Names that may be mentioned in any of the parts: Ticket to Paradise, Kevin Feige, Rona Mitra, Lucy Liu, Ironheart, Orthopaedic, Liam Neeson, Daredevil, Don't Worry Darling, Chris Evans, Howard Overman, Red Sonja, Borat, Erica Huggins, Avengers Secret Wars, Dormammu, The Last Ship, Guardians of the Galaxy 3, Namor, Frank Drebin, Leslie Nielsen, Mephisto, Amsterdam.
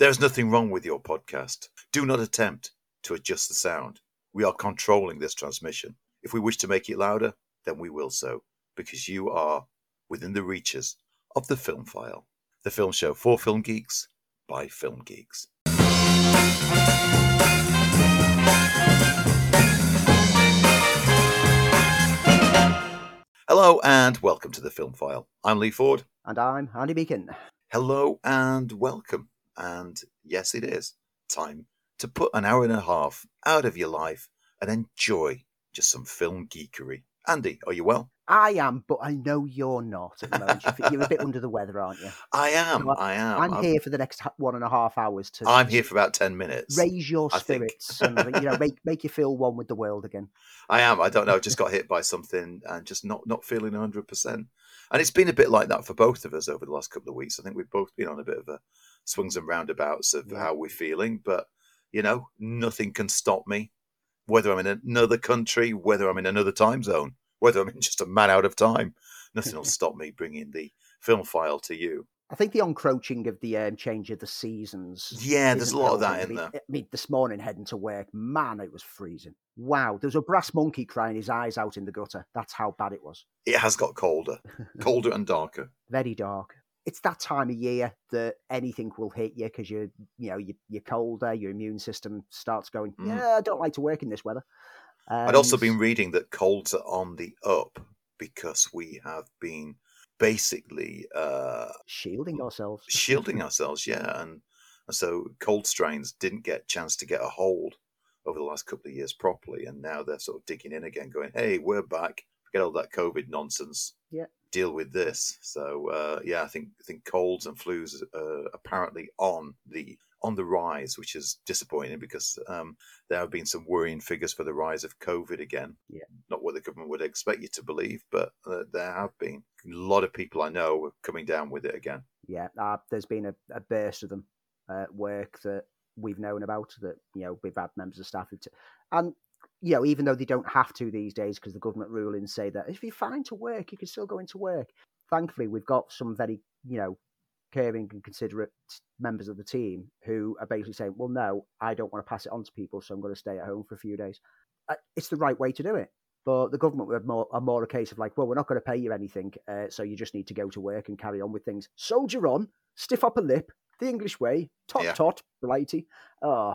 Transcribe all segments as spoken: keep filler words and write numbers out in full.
There is nothing wrong with your podcast. Do not attempt to adjust the sound. We are controlling this transmission. If we wish to make it louder, then we will so, because you are within the reaches of the Film File, the film show for film geeks by film geeks. Hello and welcome to the Film File. I'm Lee Ford. And I'm Andy Beacon. Hello and welcome. And yes, it is time to put an hour and a half out of your life and enjoy just some film geekery. Andy, are you well? I am, but I know you're not at the moment. You're a bit under the weather, aren't you? I am, so I, I am. I'm, I'm here for the next one and a half hours. To I'm here for about ten minutes. Raise your spirits and you know, make, make you feel one with the world again. I am. I don't know. Just got hit by something and just not, not feeling one hundred percent. And it's been a bit like that for both of us over the last couple of weeks. I think we've both been on a bit of a swings and roundabouts of yeah. how we're feeling. But, you know, nothing can stop me, whether I'm in another country, whether I'm in another time zone. Whether I'm just a man out of time, nothing will stop me bringing the Film File to you. I think the encroaching of the um, change of the seasons. Yeah, there's a lot of that in there. I mean, this morning heading to work, man, it was freezing. Wow, there was a brass monkey crying his eyes out in the gutter. That's how bad it was. It has got colder, colder and darker. Very dark. It's that time of year that anything will hit you because you're, you know, you're, you're colder. Your immune system starts going, mm. yeah, I don't like to work in this weather. And I'd also been reading that colds are on the up because we have been basically uh, shielding ourselves. Shielding ourselves, yeah. And, and so cold strains didn't get a chance to get a hold over the last couple of years properly. And now they're sort of digging in again going, hey, we're back. Forget all that COVID nonsense. Yeah. Deal with this. So, uh, yeah, I think I think colds and flus are apparently on the on the rise, which is disappointing because um, there have been some worrying figures for the rise of COVID again. Yeah. Not what the government would expect you to believe, but uh, there have been. A lot of people I know are coming down with it again. Yeah, uh, there's been a, a burst of them at uh, work that we've known about, that you know we've had members of staff. Who t- and you know, even though they don't have to these days because the government rulings say that if you're fine to work, you can still go into work. Thankfully, we've got some very, you know, caring and considerate members of the team who are basically saying, well, no, I don't want to pass it on to people, so I'm going to stay at home for a few days. It's the right way to do it. But the government are more, are more a case of like, well, we're not going to pay you anything, uh, so you just need to go to work and carry on with things. Soldier on, stiff upper lip, the English way, tot, yeah. tot, blighty. Oh,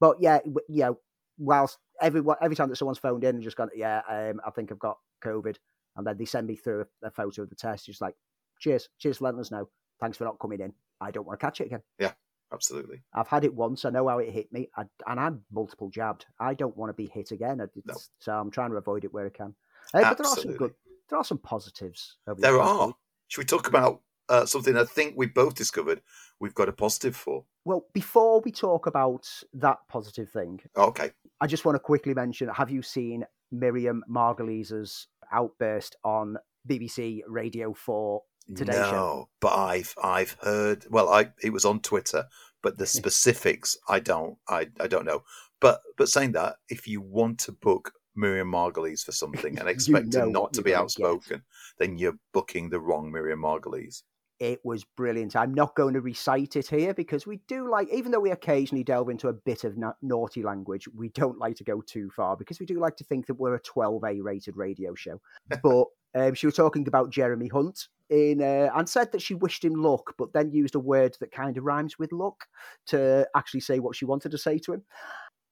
but yeah, you know, whilst every, every time that someone's phoned in and just gone, yeah, um, I think I've got COVID, and then they send me through a, a photo of the test, just like, cheers, cheers for letting us know. Thanks for not coming in. I don't want to catch it again. Yeah, absolutely. I've had it once. I know how it hit me. I, and I'm multiple jabbed. I don't want to be hit again. No. So I'm trying to avoid it where I can. Uh, but there are some good, there are some positives. Over there are. Should we talk about uh, something I think we both discovered we've got a positive for? Well, before we talk about that positive thing, okay, I just want to quickly mention, have you seen Miriam Margolyes' outburst on B B C Radio four? Today no, show. But I've I've heard. Well, I it was on Twitter, but the specifics I don't I, I don't know. But but saying that, if you want to book Miriam Margolyes for something and expect her not to be outspoken, get. then you're booking the wrong Miriam Margolyes. It was brilliant. I'm not going to recite it here because we do like, even though we occasionally delve into a bit of na- naughty language, we don't like to go too far because we do like to think that we're a twelve A rated radio show. But um, she was talking about Jeremy Hunt. In uh, and said that she wished him luck, but then used a word that kind of rhymes with luck to actually say what she wanted to say to him.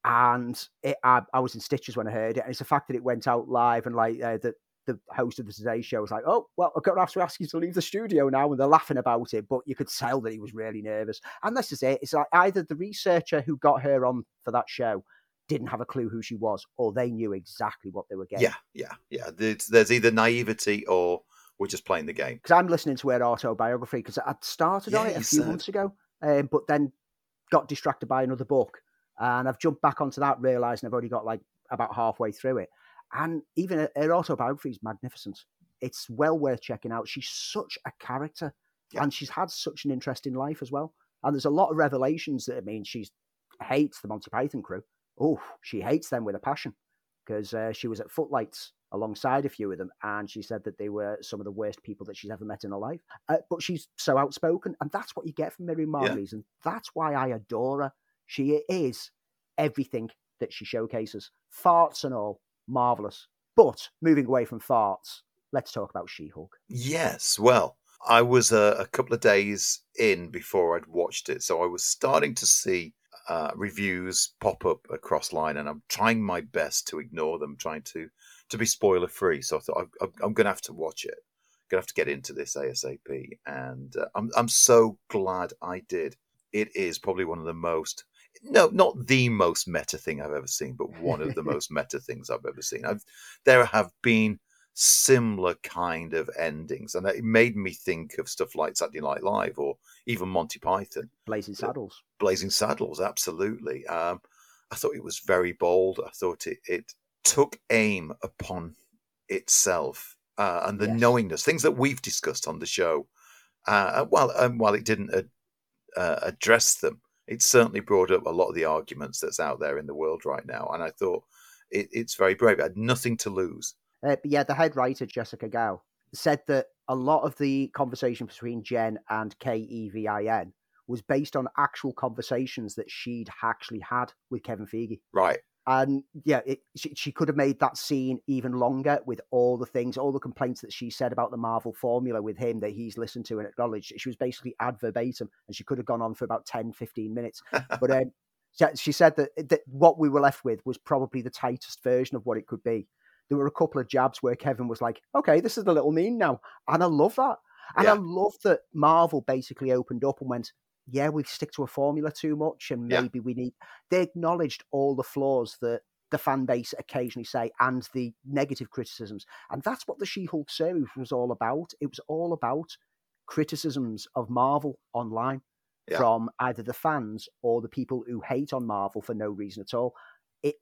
And it, I, I was in stitches when I heard it. And it's the fact that it went out live and like uh, that the host of the Today Show was like, "Oh, well, I'm going to have to ask you to leave the studio now," and they're laughing about it. But you could tell that he was really nervous. And this is it. It's like either the researcher who got her on for that show didn't have a clue who she was, or they knew exactly what they were getting. Yeah, yeah, yeah. There's, there's either naivety or we're just playing the game. Because I'm listening to her autobiography because I'd started yeah, on it a few said. months ago, um, but then got distracted by another book. And I've jumped back onto that, realising I've already got like about halfway through it. And even her, her autobiography is magnificent. It's well worth checking out. She's such a character yeah. and she's had such an interesting life as well. And there's a lot of revelations that, I mean, she hates the Monty Python crew. Oh, she hates them with a passion because uh, she was at Footlights alongside a few of them, and she said that they were some of the worst people that she's ever met in her life. Uh, but she's so outspoken, and that's what you get from Miriam Margolyes, yeah. and that's why I adore her. She is everything that she showcases, farts and all, marvellous. But moving away from farts, let's talk about She-Hulk. Yes, well, I was a, a couple of days in before I'd watched it, so I was starting to see uh, reviews pop up across line, and I'm trying my best to ignore them, trying to to be spoiler free. So I thought I'm, I'm going to have to watch it. I'm going to have to get into this ASAP, and uh, I'm I'm so glad I did. It is probably one of the most, no, not the most meta thing I've ever seen, but one of the most meta things I've ever seen. I've, there have been similar kind of endings, and it made me think of stuff like Saturday Night Live or even Monty Python. Blazing Saddles. Blazing Saddles, absolutely. Um, I thought it was very bold. I thought it, it took aim upon itself uh, and the yes. knowingness, things that we've discussed on the show. Uh, while, um, while it didn't ad- uh, address them, it certainly brought up a lot of the arguments that's out there in the world right now. And I thought it, it's very brave. I had nothing to lose. Uh, but yeah, the head writer, Jessica Gao, said that a lot of the conversation between Jen and K E V I N was based on actual conversations that she'd actually had with Kevin Feige. Right. And yeah, it, she, she could have made that scene even longer with all the things, all the complaints that she said about the Marvel formula with him that he's listened to and acknowledged. She was basically ad verbatim, and she could have gone on for about ten, fifteen minutes. But um, she said that, that what we were left with was probably the tightest version of what it could be. There were a couple of jabs where Kevin was like, okay, this is the little mean now. And I love that. And yeah. I love that Marvel basically opened up and went, yeah, we stick to a formula too much, and maybe yeah. we need... They acknowledged all the flaws that the fan base occasionally say and the negative criticisms. And that's what the She-Hulk series was all about. It was all about criticisms of Marvel online yeah. from either the fans or the people who hate on Marvel for no reason at all. It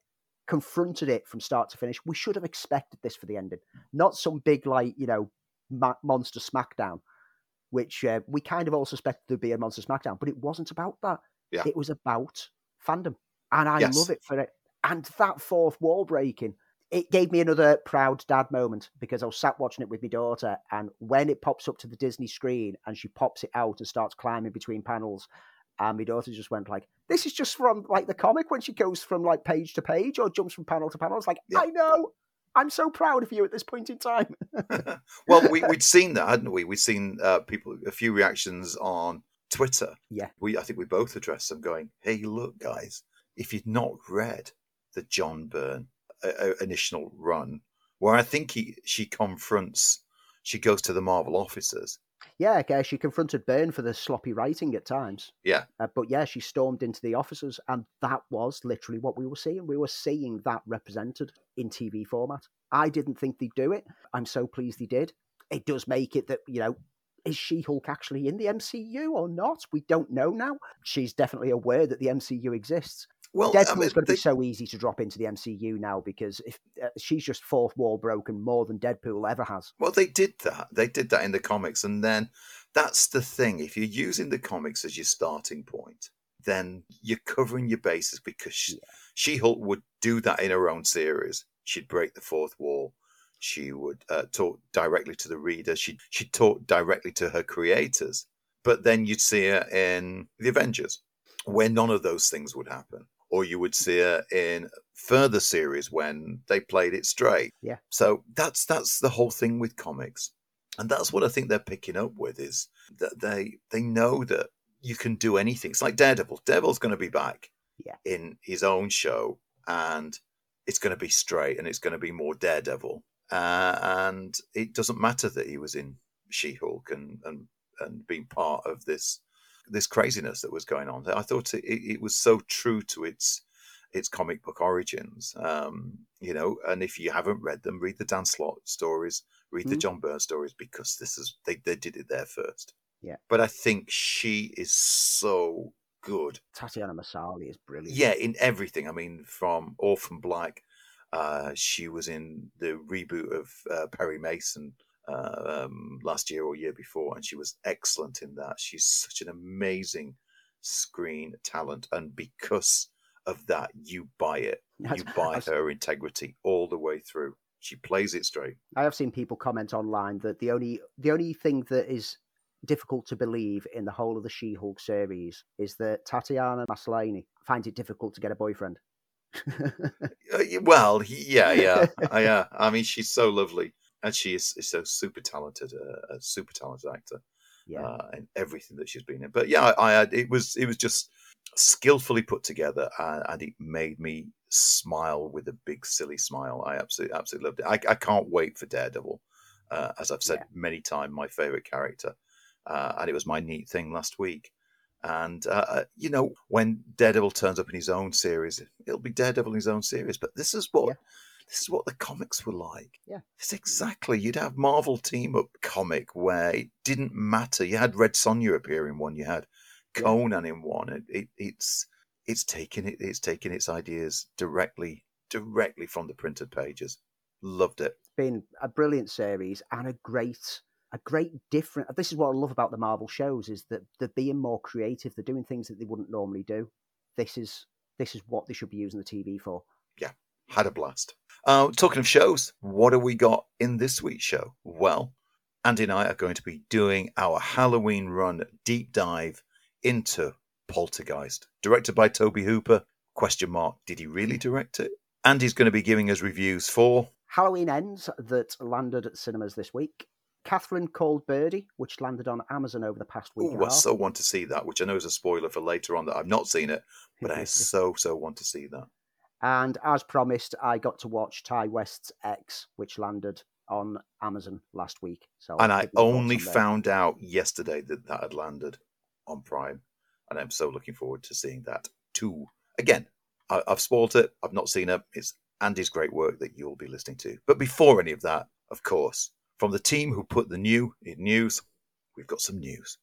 confronted it from start to finish. We should have expected this for the ending. Not some big, like, you know, ma- monster smackdown. Which uh, we kind of all suspected there'd be a Monster Smackdown, but it wasn't about that. Yeah. It was about fandom. And I yes. love it for it. And that fourth wall breaking, it gave me another proud dad moment, because I was sat watching it with my daughter, and when it pops up to the Disney screen and she pops it out and starts climbing between panels, and my daughter just went like, this is just from like the comic when she goes from like page to page or jumps from panel to panel. It's like, yeah. I know. I'm so proud of you at this point in time. Well, we, we'd seen that, hadn't we? We'd seen uh, people, a few reactions on Twitter. Yeah. We, I think we both addressed them going, hey, look, guys, if you'd not read the John Byrne uh, initial run, where I think he, she confronts, she goes to the Marvel officers. Yeah, okay, she confronted Byrne for the sloppy writing at times. Yeah. Uh, but yeah, she stormed into the offices, and that was literally what we were seeing. We were seeing that represented in T V format. I didn't think they'd do it. I'm so pleased they did. It does make it that, you know, is She-Hulk actually in the M C U or not? We don't know now. She's definitely aware that the M C U exists. Well, Deadpool's I mean, going to they... be so easy to drop into the M C U now, because if uh, she's just fourth wall broken more than Deadpool ever has. Well, they did that. They did that in the comics. And then that's the thing. If you're using the comics as your starting point, then you're covering your bases, because she, yeah. She-Hulk would do that in her own series. She'd break the fourth wall. She would uh, talk directly to the reader. She'd, she'd talk directly to her creators. But then you'd see her in The Avengers, where none of those things would happen. Or you would see her in further series when they played it straight. Yeah. So that's that's the whole thing with comics, and that's what I think they're picking up with, is that they they know that you can do anything. It's like Daredevil. Daredevil's going to be back yeah. in his own show, and it's going to be straight, and it's going to be more Daredevil. Uh, and it doesn't matter that he was in She-Hulk and and and being part of this. this craziness that was going on. I thought it, it was so true to its its comic book origins, um, you know, and if you haven't read them, read the Dan Slott stories, read mm. the John Byrne stories, because this is they, they did it there first. Yeah. But I think she is so good. Tatiana Maslany is brilliant. Yeah, in everything. I mean, from Orphan Black, uh, she was in the reboot of uh, Perry Mason, Uh, um, last year or year before, and she was excellent in that. She's such an amazing screen talent, and because of that, you buy it. You buy her integrity all the way through. she plays it straight. I have seen people comment online that the only the only thing that is difficult to believe in the whole of the She-Hulk series is that Tatiana Maslany finds it difficult to get a boyfriend. Well, yeah, yeah, I, uh, I mean, she's so lovely, and she is is so super talented, uh, a super talented actor. Yeah, uh, and everything that she's been in. But yeah, I, I it was it was just skillfully put together, and, and it made me smile with a big silly smile. I absolutely absolutely loved it. I, I can't wait for Daredevil. Uh, as I've said yeah. many times, my favorite character, uh, and it was my neat thing last week. And, uh, you know, when Daredevil turns up in his own series, it'll be Daredevil in his own series. But this is what yeah. this is what the comics were like. Yeah, it's exactly. You'd have Marvel team-up comic where it didn't matter. You had Red Sonja appear in one. You had Conan yeah. in one. It, it, it's it's taking it. It's taking its ideas directly directly from the printed pages. Loved it. It's been a brilliant series and a great. A great different. This is what I love about the Marvel shows is that they're being more creative. They're doing things that they wouldn't normally do. This is this is what they should be using the T V for. Yeah, had a blast. Uh, talking of shows, what have we got in this week's show? Well, Andy and I are going to be doing our Halloween run deep dive into Poltergeist, directed by Tobe Hooper. Question mark, did he really direct it? Andy's going to be giving us reviews for Halloween Ends that landed at cinemas this week. Catherine Called Birdie, which landed on Amazon over the past week. Oh, I so want to see that, which I know is a spoiler for later on that I've not seen it, but I so, so want to see that. And as promised, I got to watch Ty West's X, which landed on Amazon last week. So And I only found out yesterday that that had landed on Prime, and I'm so looking forward to seeing that too. Again, I, I've spoiled it, I've not seen it. It's Andy's great work that you'll be listening to. But before any of that, of course, from the team who put the new in news, we've got some news.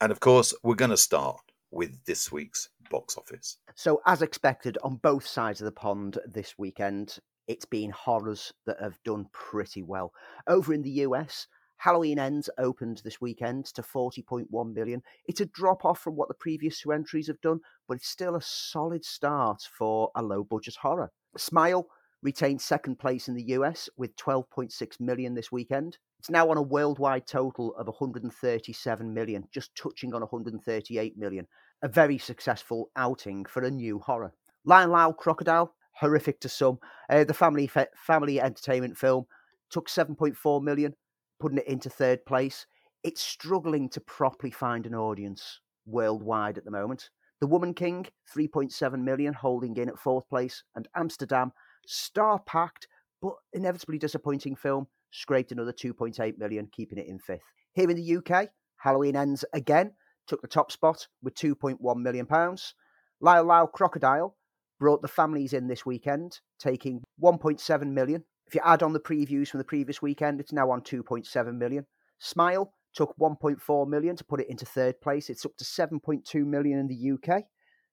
And of course, we're going to start with this week's box office. So as expected, on both sides of the pond this weekend, it's been horrors that have done pretty well. Over in the U S, Halloween Ends opened this weekend to forty point one million. It's a drop off from what the previous two entries have done, but it's still a solid start for a low budget horror. Smile retained second place in the U S with twelve point six million this weekend. It's now on a worldwide total of one hundred thirty-seven million, just touching on one hundred thirty-eight million. A very successful outing for a new horror. Lyle Lyle Crocodile, horrific to some. Uh, the family fe- family entertainment film took seven point four million. Putting it into third place. It's struggling to properly find an audience worldwide at the moment. The Woman King, three point seven million, holding in at fourth place. And Amsterdam, star-packed, but inevitably disappointing film, scraped another two point eight million, keeping it in fifth. Here in the U K, Halloween Ends again, took the top spot with two point one million pounds. Lyle Lyle Crocodile brought the families in this weekend, taking one point seven million. If you add on the previews from the previous weekend, it's now on two point seven million. Smile took one point four million to put it into third place. It's up to seven point two million in the U K.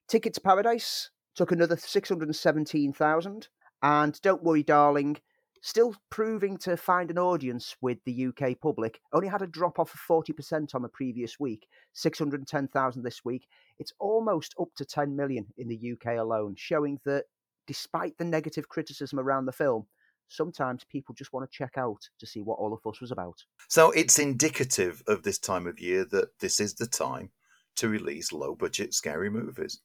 Ticket to Paradise took another six hundred seventeen thousand. And Don't Worry Darling, still proving to find an audience with the U K public. Only had a drop off of forty percent on the previous week, six hundred ten thousand this week. It's almost up to ten million in the U K alone, showing that despite the negative criticism around the film, sometimes people just want to check out to see what All of Us was about. So it's indicative of this time of year that this is the time to release low-budget scary movies,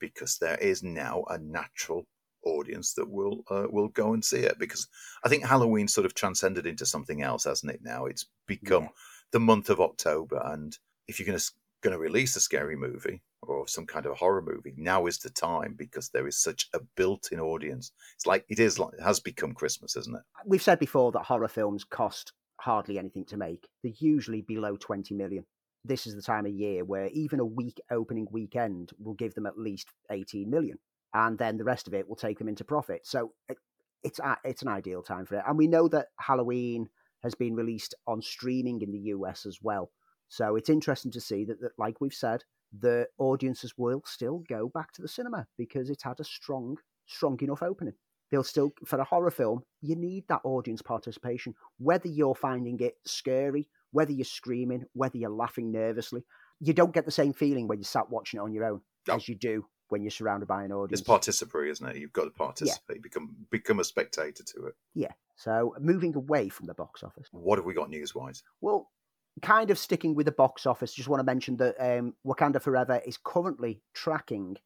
because there is now a natural audience that will uh, will go and see it. Because I think Halloween sort of transcended into something else, hasn't it? Now it's become yeah. the month of October, and if you're going to going to release a scary movie or some kind of horror movie, now is the time, because there is such a built-in audience. It's like it is like it has become Christmas, isn't it? We've said before that horror films cost hardly anything to make. They're usually below twenty million. This is the time of year where even a week opening weekend will give them at least eighteen million, and then the rest of it will take them into profit. So it, it's it's an ideal time for it. And we know that Halloween has been released on streaming in the U S as well. So it's interesting to see that, that, like we've said, the audiences will still go back to the cinema because it had a strong, strong enough opening. They'll still, for a horror film, you need that audience participation. Whether you're finding it scary, whether you're screaming, whether you're laughing nervously, you don't get the same feeling when you sat watching it on your own no. as you do when you're surrounded by an audience. It's participatory, isn't it? You've got to participate, yeah. become become a spectator to it. Yeah. So moving away from the box office. What have we got news-wise? Well, kind of sticking with the box office, just want to mention that um, Wakanda Forever is currently tracking,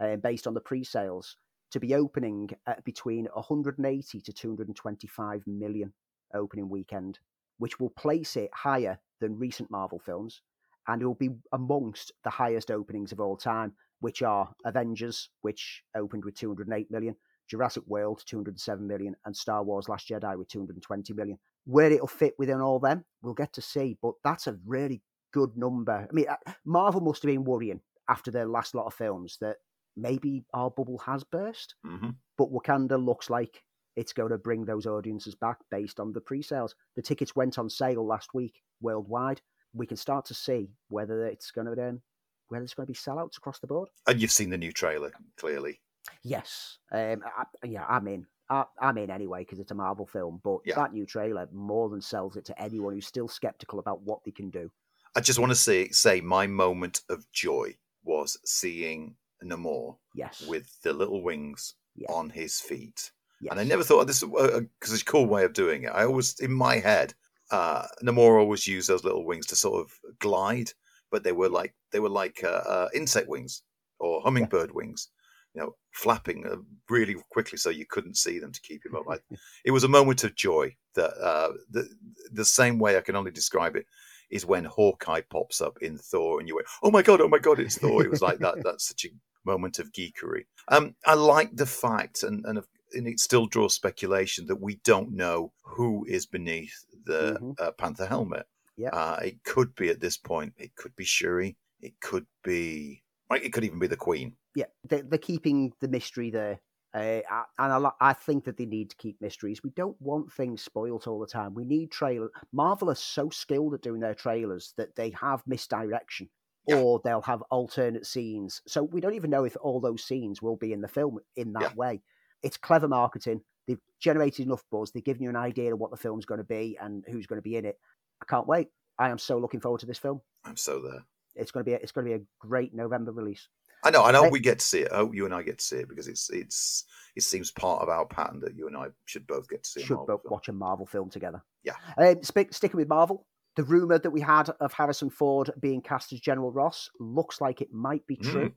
uh, based on the pre-sales, to be opening at between one hundred eighty to two hundred twenty-five million opening weekend, which will place it higher than recent Marvel films, and it will be amongst the highest openings of all time, which are Avengers, which opened with two hundred eight million, Jurassic World, two hundred seven million, and Star Wars Last Jedi with two hundred twenty million. Where it'll fit within all them, we'll get to see, but that's a really good number. I mean, Marvel must have been worrying after their last lot of films that maybe our bubble has burst, mm-hmm. but Wakanda looks like it's going to bring those audiences back based on the pre-sales. The tickets went on sale last week worldwide. We can start to see whether it's going to um, whether it's going to be sellouts across the board. And you've seen the new trailer, clearly. Yes, um, I, yeah, I'm in. I, I'm in anyway because it's a Marvel film, but yeah. that new trailer more than sells it to anyone who's still skeptical about what they can do. I just want to say, say my moment of joy was seeing Namor yes. with the little wings yeah. on his feet. Yes. And I never thought, oh, this is a, cause it's a cool way of doing it. I always, in my head, uh, Namor always used those little wings to sort of glide, but they were like they were like uh, uh, insect wings or hummingbird yeah. wings, you know, flapping uh, really quickly so you couldn't see them to keep him up. I, it was a moment of joy. That uh, the the same way I can only describe it is when Hawkeye pops up in Thor, and you went, "Oh my god! Oh my god! It's Thor!" It was like that. That's such a moment of geekery. Um, I like the fact, and and. Of, and it still draws speculation that we don't know who is beneath the mm-hmm. uh, Panther helmet. Yeah, uh, it could be at this point. It could be Shuri. It could be right. It could even be the Queen. Yeah, they're, they're keeping the mystery there, uh, and I, I think that they need to keep mysteries. We don't want things spoiled all the time. We need trailers. Marvel are so skilled at doing their trailers that they have misdirection. Yeah. Or they'll have alternate scenes, so we don't even know if all those scenes will be in the film in that yeah. way. It's clever marketing. They've generated enough buzz. They've given you an idea of what the film's going to be and who's going to be in it. I can't wait. I am so looking forward to this film. I'm so there. It's going to be a, it's going to be a great November release. I know. I know we get to see it. I hope you and I get to see it because it's it's it seems part of our pattern that you and I should both get to see. Should a both film. watch a Marvel film together. Yeah. Um, sp- sticking with Marvel, the rumor that we had of Harrison Ford being cast as General Ross looks like it might be true. Mm.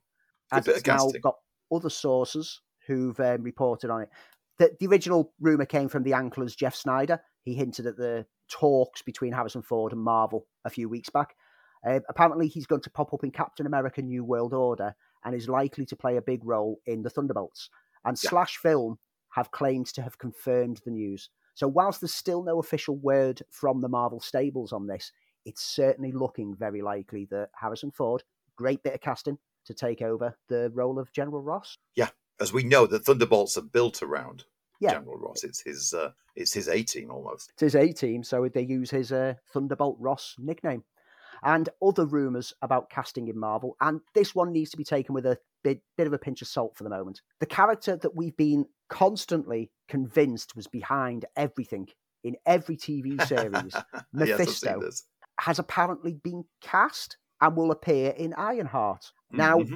As it's now got other sources who've um, reported on it. The, the original rumour came from the Ankler's Jeff Snyder. He hinted at the talks between Harrison Ford and Marvel a few weeks back. Uh, apparently, he's going to pop up in Captain America New World Order and is likely to play a big role in the Thunderbolts. And yeah. Slash Film have claimed to have confirmed the news. So whilst there's still no official word from the Marvel stables on this, it's certainly looking very likely that Harrison Ford, great bit of casting, to take over the role of General Ross. Yeah. As we know, the Thunderbolts are built around yeah. General Ross. It's his uh, it's his A team almost. It's his A team, so they use his uh, Thunderbolt Ross nickname. And other rumours about casting in Marvel, and this one needs to be taken with a bit, bit of a pinch of salt for the moment. The character that we've been constantly convinced was behind everything in every T V series, Mephisto, yes, has apparently been cast and will appear in Ironheart. Now... Mm-hmm.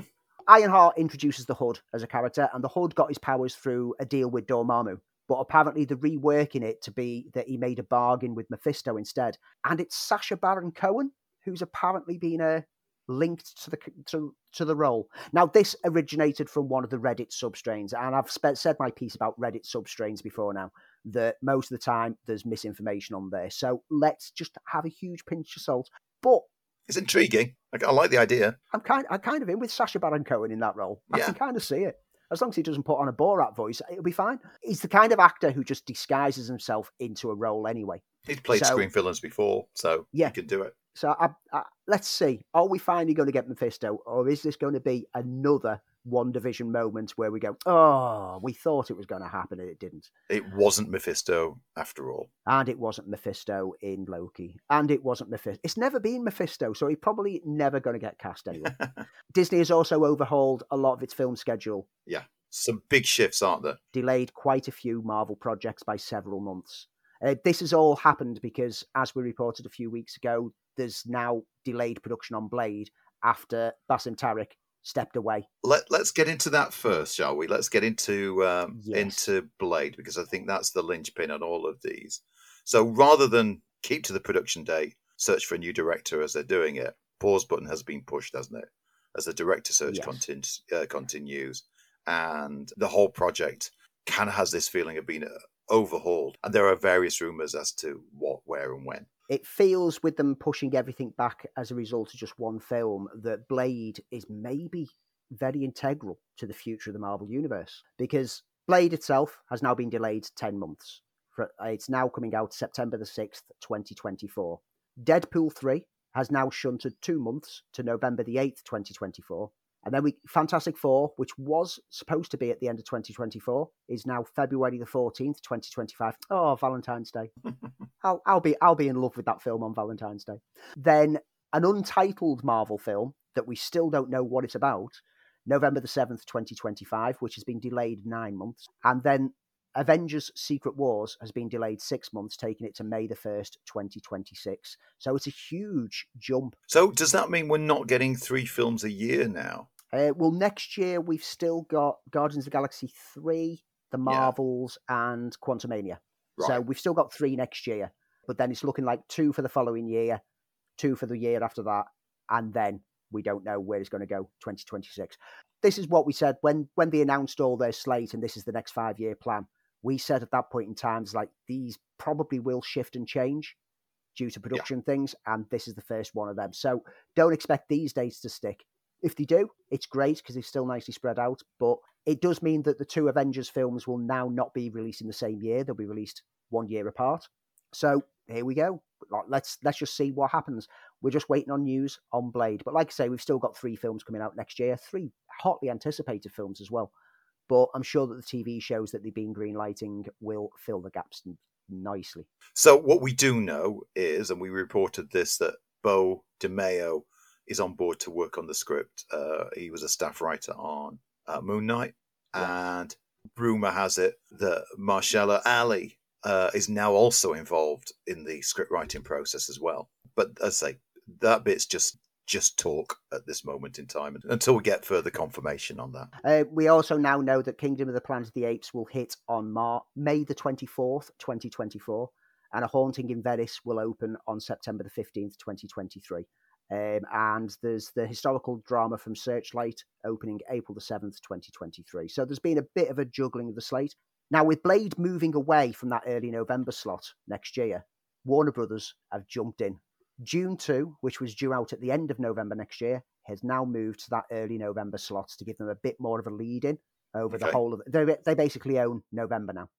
Ironheart introduces the Hood as a character, and the Hood got his powers through a deal with Dormammu. But apparently they're reworking it to be that he made a bargain with Mephisto instead. And it's Sacha Baron Cohen who's apparently been uh, linked to the to, to the role. Now, this originated from one of the Reddit substrains, and I've sp- said my piece about Reddit substrains before now, that most of the time there's misinformation on there. So let's just have a huge pinch of salt. But... it's intriguing. I, I like the idea. I'm kind, I'm kind of in with Sacha Baron Cohen in that role. I yeah. can kind of see it. As long as he doesn't put on a Borat voice, it'll be fine. He's the kind of actor who just disguises himself into a role anyway. He's played so, screen villains before, so yeah. he can do it. So I, I, let's see. Are we finally going to get Mephisto, or is this going to be another WandaVision moment where we go, oh, we thought it was going to happen and it didn't? It wasn't Mephisto after all. And it wasn't Mephisto in Loki. And it wasn't Mephisto. It's never been Mephisto, so he's probably never going to get cast anyway. Disney has also overhauled a lot of its film schedule. Yeah, some big shifts, aren't there? Delayed quite a few Marvel projects by several months. Uh, this has all happened because, as we reported a few weeks ago, there's now delayed production on Blade after Basim Tariq stepped away. Let, let's get into that first, shall we? Let's get into um, yes. into Blade, because I think that's the linchpin on all of these. So rather than keep to the production date, search for a new director as they're doing it, pause button has been pushed, hasn't it? As the director search yes. continu- uh, continues. And the whole project kind of has this feeling of being overhauled. And there are various rumours as to what, where and when. It feels, with them pushing everything back as a result of just one film, that Blade is maybe very integral to the future of the Marvel Universe. Because Blade itself has now been delayed ten months. It's now coming out September the sixth, twenty twenty-four. Deadpool three has now shunted two months to November the eighth, twenty twenty-four. And then we Fantastic Four, which was supposed to be at the end of twenty twenty-four, is now February the fourteenth, twenty twenty-five. Oh, Valentine's Day. I'll, I'll be I'll be in love with that film on Valentine's Day. Then an untitled Marvel film that we still don't know what it's about, November the seventh, twenty twenty-five, which has been delayed nine months. And then Avengers Secret Wars has been delayed six months, taking it to May the first, twenty twenty-six. So it's a huge jump. So does that mean we're not getting three films a year now? Uh, well, next year we've still got Guardians of the Galaxy three, The Marvels, yeah. and Quantumania. Right. So we've still got three next year. But then it's looking like two for the following year, two for the year after that, and then we don't know where it's going to go, twenty twenty-six. This is what we said when, when they announced all their slate and this is the next five-year plan. We said at that point in time, it's like, these probably will shift and change due to production yeah. things, and this is the first one of them. So don't expect these dates to stick. If they do, it's great because they're still nicely spread out, but it does mean that the two Avengers films will now not be released in the same year. They'll be released one year apart. So here we go. Let's let's just see what happens. We're just waiting on news on Blade. But like I say, we've still got three films coming out next year, three hotly anticipated films as well. But I'm sure that the T V shows that they've been greenlighting will fill the gaps nicely. So what we do know is, and we reported this, that Bo DiMeo is on board to work on the script. Uh, he was a staff writer on uh, Moon Knight. Yeah. And rumour has it that Mahershala Ali uh, is now also involved in the script writing process as well. But as I say, that bit's just... just talk at this moment in time until we get further confirmation on that. Uh, we also now know that Kingdom of the Planet of the Apes will hit on Mar- May the twenty-fourth, twenty twenty-four, and A Haunting in Venice will open on September the fifteenth, twenty twenty-three. Um, and there's the historical drama from Searchlight opening April the seventh, twenty twenty-three. So there's been a bit of a juggling of the slate. Now, with Blade moving away from that early November slot next year, Warner Brothers have jumped in. June two, which was due out at the end of November next year, has now moved to that early November slot to give them a bit more of a lead-in over okay. the whole of... They, they basically own November now,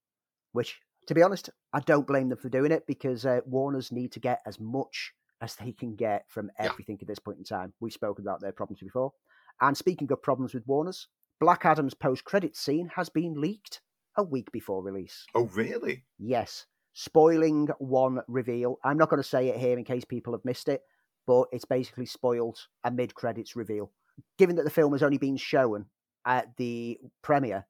which, to be honest, I don't blame them for doing it, because uh, Warners need to get as much as they can get from everything yeah. at this point in time. We've spoken about their problems before. And speaking of problems with Warners, Black Adam's post-credits scene has been leaked a week before release. Oh, really? Yes. Spoiling one reveal. I'm not going to say it here in case people have missed it, but it's basically spoiled a mid-credits reveal. Given that the film has only been shown at the premiere,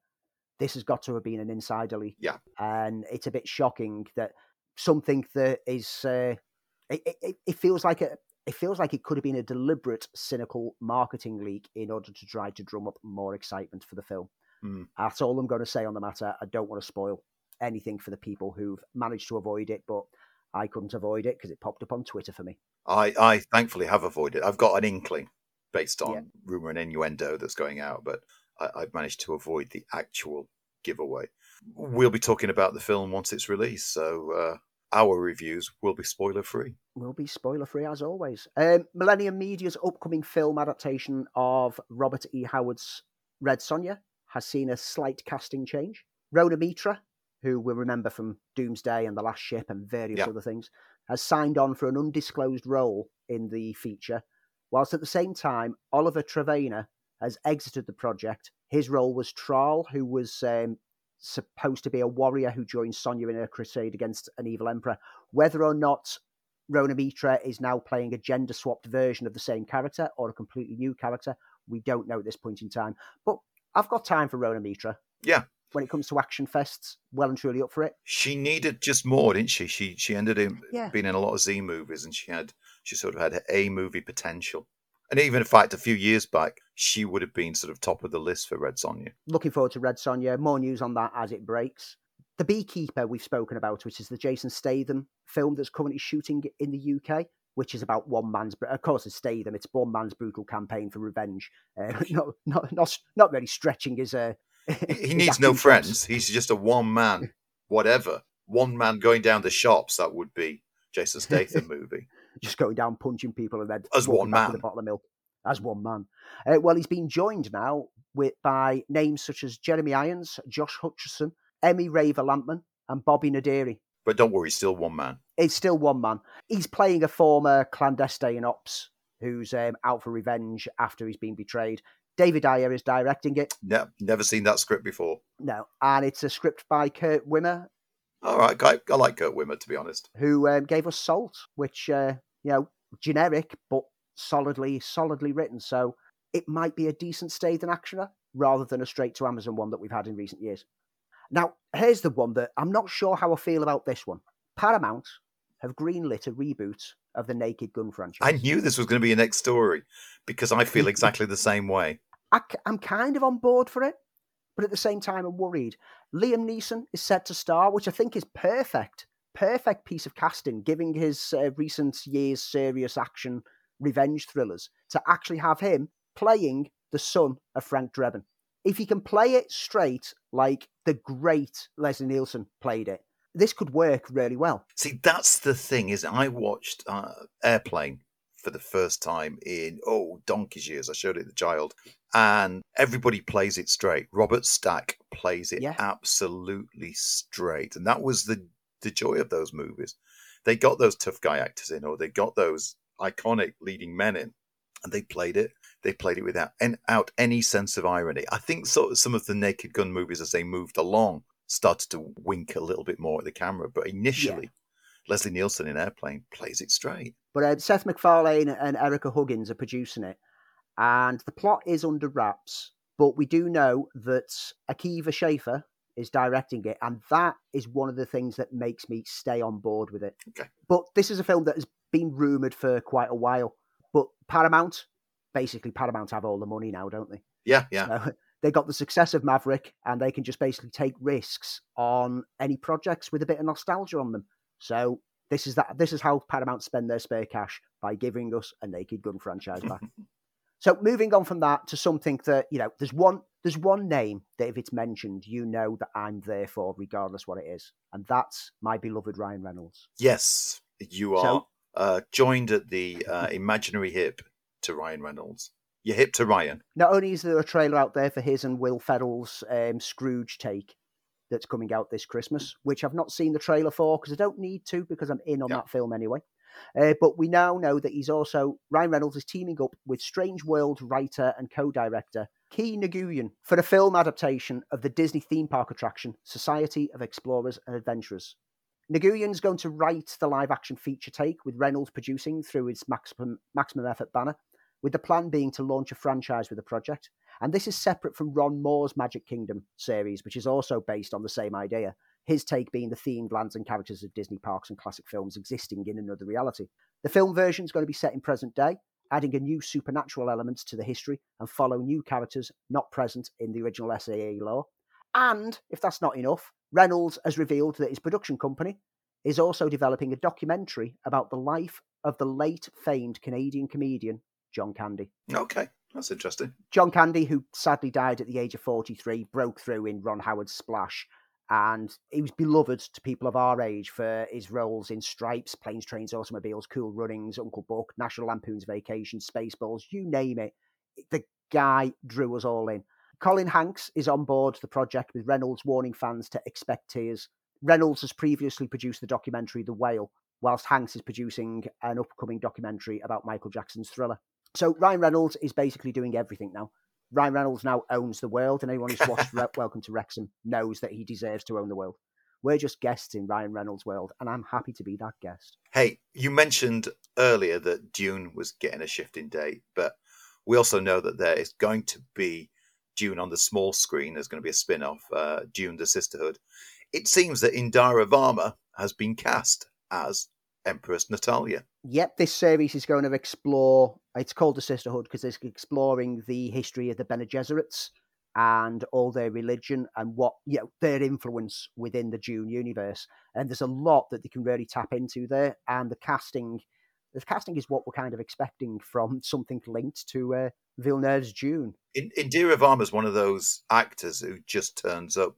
this has got to have been an insider leak. Yeah. And it's a bit shocking that something that is... Uh, it, it, it feels like a... It feels like it could have been a deliberate, cynical marketing leak in order to try to drum up more excitement for the film. Mm. That's all I'm going to say on the matter. I don't want to spoil anything for the people who've managed to avoid it, but I couldn't avoid it because it popped up on Twitter for me. I, I thankfully have avoided it. I've got an inkling based on yeah. rumour and innuendo that's going out, but I, I've managed to avoid the actual giveaway. We'll be talking about the film once it's released, so uh, our reviews will be spoiler-free. We'll be spoiler-free as always. Um, Millennium Media's upcoming film adaptation of Robert E. Howard's Red Sonja has seen a slight casting change. Rona Mitra, who we'll remember from Doomsday and The Last Ship and various yeah. other things, has signed on for an undisclosed role in the feature, whilst at the same time, Oliver Trevena has exited the project. His role was Tral, who was um, supposed to be a warrior who joined Sonja in her crusade against an evil emperor. Whether or not Rona Mitra is now playing a gender-swapped version of the same character or a completely new character, we don't know at this point in time. But I've got time for Rona Mitra. Yeah. When it comes to action fests, well and truly up for it. She needed just more, didn't she? She she ended up yeah. being in a lot of Z movies, and she had she sort of had A movie potential. And even in fact, a few years back, she would have been sort of top of the list for Red Sonja. Looking forward to Red Sonja. More news on that as it breaks. The Beekeeper we've spoken about, which is the Jason Statham film that's currently shooting in the U K, which is about one man's, of course it's Statham, it's one man's brutal campaign for revenge. Uh, not, not, not, not really stretching his... Uh, he his needs no friends. He's just a one-man, whatever. One man going down the shops, that would be Jason Statham movie. Just going down, punching people and then... As one man. With a bottle of milk. As one man. Uh, well, he's been joined now with by names such as Jeremy Irons, Josh Hutcherson, Emmy Raver-Lampman and Bobby Naderi. But don't worry, still one man. It's still one man. He's playing a former clandestine ops who's um, out for revenge after he's been betrayed. David Ayer is directing it. No, never seen that script before. No, and it's a script by Kurt Wimmer. All right, I, I like Kurt Wimmer, to be honest. Who um, gave us Salt, which, uh, you know, generic, but solidly, solidly written. So it might be a decent Statham actioner rather than a straight-to-Amazon one that we've had in recent years. Now, here's the one that I'm not sure how I feel about this one. Paramount have greenlit a reboot of the Naked Gun franchise. I knew this was going to be your next story because I feel exactly the same way. I, I'm kind of on board for it, but at the same time, I'm worried. Liam Neeson is set to star, which I think is perfect, perfect piece of casting, giving his uh, recent years' serious action revenge thrillers to actually have him playing the son of Frank Drebin. If he can play it straight, like the great Leslie Nielsen played it, this could work really well. See, that's the thing, is I watched uh, Airplane for the first time in, oh, donkey's years. I showed it to the child. And everybody plays it straight. Robert Stack plays it yeah. absolutely straight. And that was the, the joy of those movies. They got those tough guy actors in, or they got those iconic leading men in. And they played it. They played it without and out any sense of irony. I think sort of some of the Naked Gun movies, as they moved along, started to wink a little bit more at the camera. But initially, yeah. Leslie Nielsen in Airplane plays it straight. But uh, Seth MacFarlane and Erica Huggins are producing it. And the plot is under wraps. But we do know that Akiva Schaffer is directing it. And that is one of the things that makes me stay on board with it. Okay. But this is a film that has been rumoured for quite a while. But Paramount, basically Paramount have all the money now, don't they? Yeah, yeah. So they got the success of Maverick and they can just basically take risks on any projects with a bit of nostalgia on them. So this is that. This is how Paramount spend their spare cash, by giving us a Naked Gun franchise back. So moving on from that to something that, you know, there's one, there's one name that if it's mentioned, you know that I'm there for, regardless what it is. And that's my beloved Ryan Reynolds. Yes, you are. So, Uh, joined at the uh, imaginary hip to Ryan Reynolds. You're hip to Ryan. Not only is there a trailer out there for his and Will Ferrell's um, Scrooge take that's coming out this Christmas, which I've not seen the trailer for because I don't need to because I'm in on yeah. that film anyway. Uh, but we now know that he's also, Ryan Reynolds is teaming up with Strange World writer and co-director Ki Nguyen for a film adaptation of the Disney theme park attraction Society of Explorers and Adventurers. Nguyen's going to write the live-action feature take, with Reynolds producing through his maximum, maximum Effort banner, with the plan being to launch a franchise with the project. And this is separate from Ron Moore's Magic Kingdom series, which is also based on the same idea, his take being the themed lands and characters of Disney parks and classic films existing in another reality. The film version is going to be set in present day, adding a new supernatural element to the history and follow new characters not present in the original S A A lore. And, if that's not enough, Reynolds has revealed that his production company is also developing a documentary about the life of the late famed Canadian comedian, John Candy. Okay, that's interesting. John Candy, who sadly died at the age of forty-three, broke through in Ron Howard's Splash, and he was beloved to people of our age for his roles in Stripes, Planes, Trains, Automobiles, Cool Runnings, Uncle Buck, National Lampoon's Vacation, Spaceballs, you name it. The guy drew us all in. Colin Hanks is on board the project, with Reynolds warning fans to expect tears. Reynolds has previously produced the documentary The Whale, whilst Hanks is producing an upcoming documentary about Michael Jackson's Thriller. So Ryan Reynolds is basically doing everything now. Ryan Reynolds now owns the world, and anyone who's watched Welcome to Wrexham knows that he deserves to own the world. We're just guests in Ryan Reynolds' world, and I'm happy to be that guest. Hey, you mentioned earlier that Dune was getting a shifting date, but we also know that there is going to be Dune on the small screen. There's going to be a spin-off, uh, Dune the Sisterhood. It seems that Indira Varma has been cast as Empress Natalia. Yep, this series is going to explore, it's called the Sisterhood because it's exploring the history of the Bene Gesserits and all their religion and what, you know, their influence within the Dune universe. And there's a lot that they can really tap into there. And the casting, the casting is what we're kind of expecting from something linked to uh, Villeneuve's Dune. Indira Varma's one of those actors who just turns up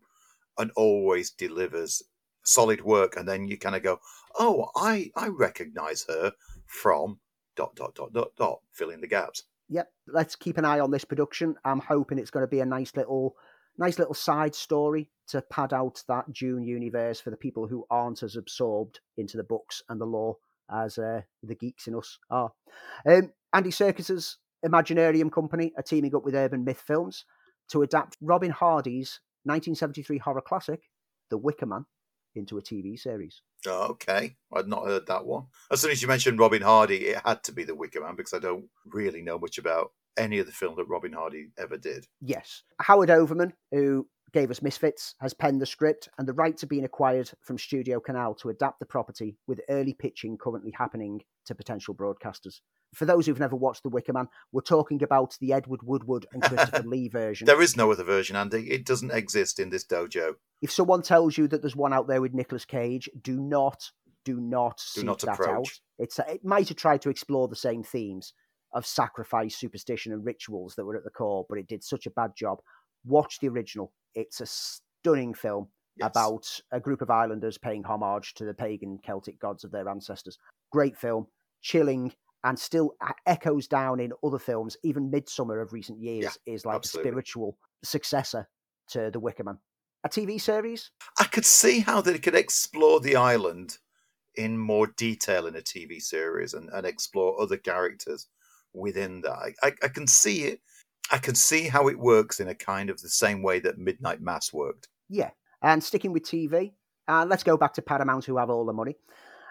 and always delivers solid work, and then you kind of go, oh, I, I recognise her from dot, dot, dot, dot, dot, fill in the gaps. Yep, let's keep an eye on this production. I'm hoping it's going to be a nice little nice little side story to pad out that Dune universe for the people who aren't as absorbed into the books and the lore as uh, the geeks in us are. Um, Andy Serkis's Imaginarium Company are teaming up with Urban Myth Films to adapt Robin Hardy's nineteen seventy-three horror classic, The Wicker Man, into a T V series. Oh, okay. I'd not heard that one. As soon as you mentioned Robin Hardy, it had to be The Wicker Man because I don't really know much about any of the film that Robin Hardy ever did. Yes. Howard Overman, who gave us Misfits, has penned the script, and the rights are being acquired from Studio Canal to adapt the property, with early pitching currently happening to potential broadcasters. For those who've never watched The Wicker Man, we're talking about the Edward Woodward and Christopher Lee version. There is no other version, Andy. It doesn't exist in this dojo. If someone tells you that there's one out there with Nicolas Cage, do not, do not seek that out. It's, it might have tried to explore the same themes of sacrifice, superstition, and rituals that were at the core, but it did such a bad job. Watch the original. It's a stunning film yes. about a group of islanders paying homage to the pagan Celtic gods of their ancestors. Great film, chilling, and still echoes down in other films. Even Midsummer of recent years yeah, is like absolutely. a spiritual successor to The Wicker Man. A T V series? I could see how they could explore the island in more detail in a T V series and, and explore other characters within that. I, I can see it. I can see how it works in a kind of the same way that Midnight Mass worked. Yeah. And sticking with T V, uh, let's go back to Paramount, who have all the money.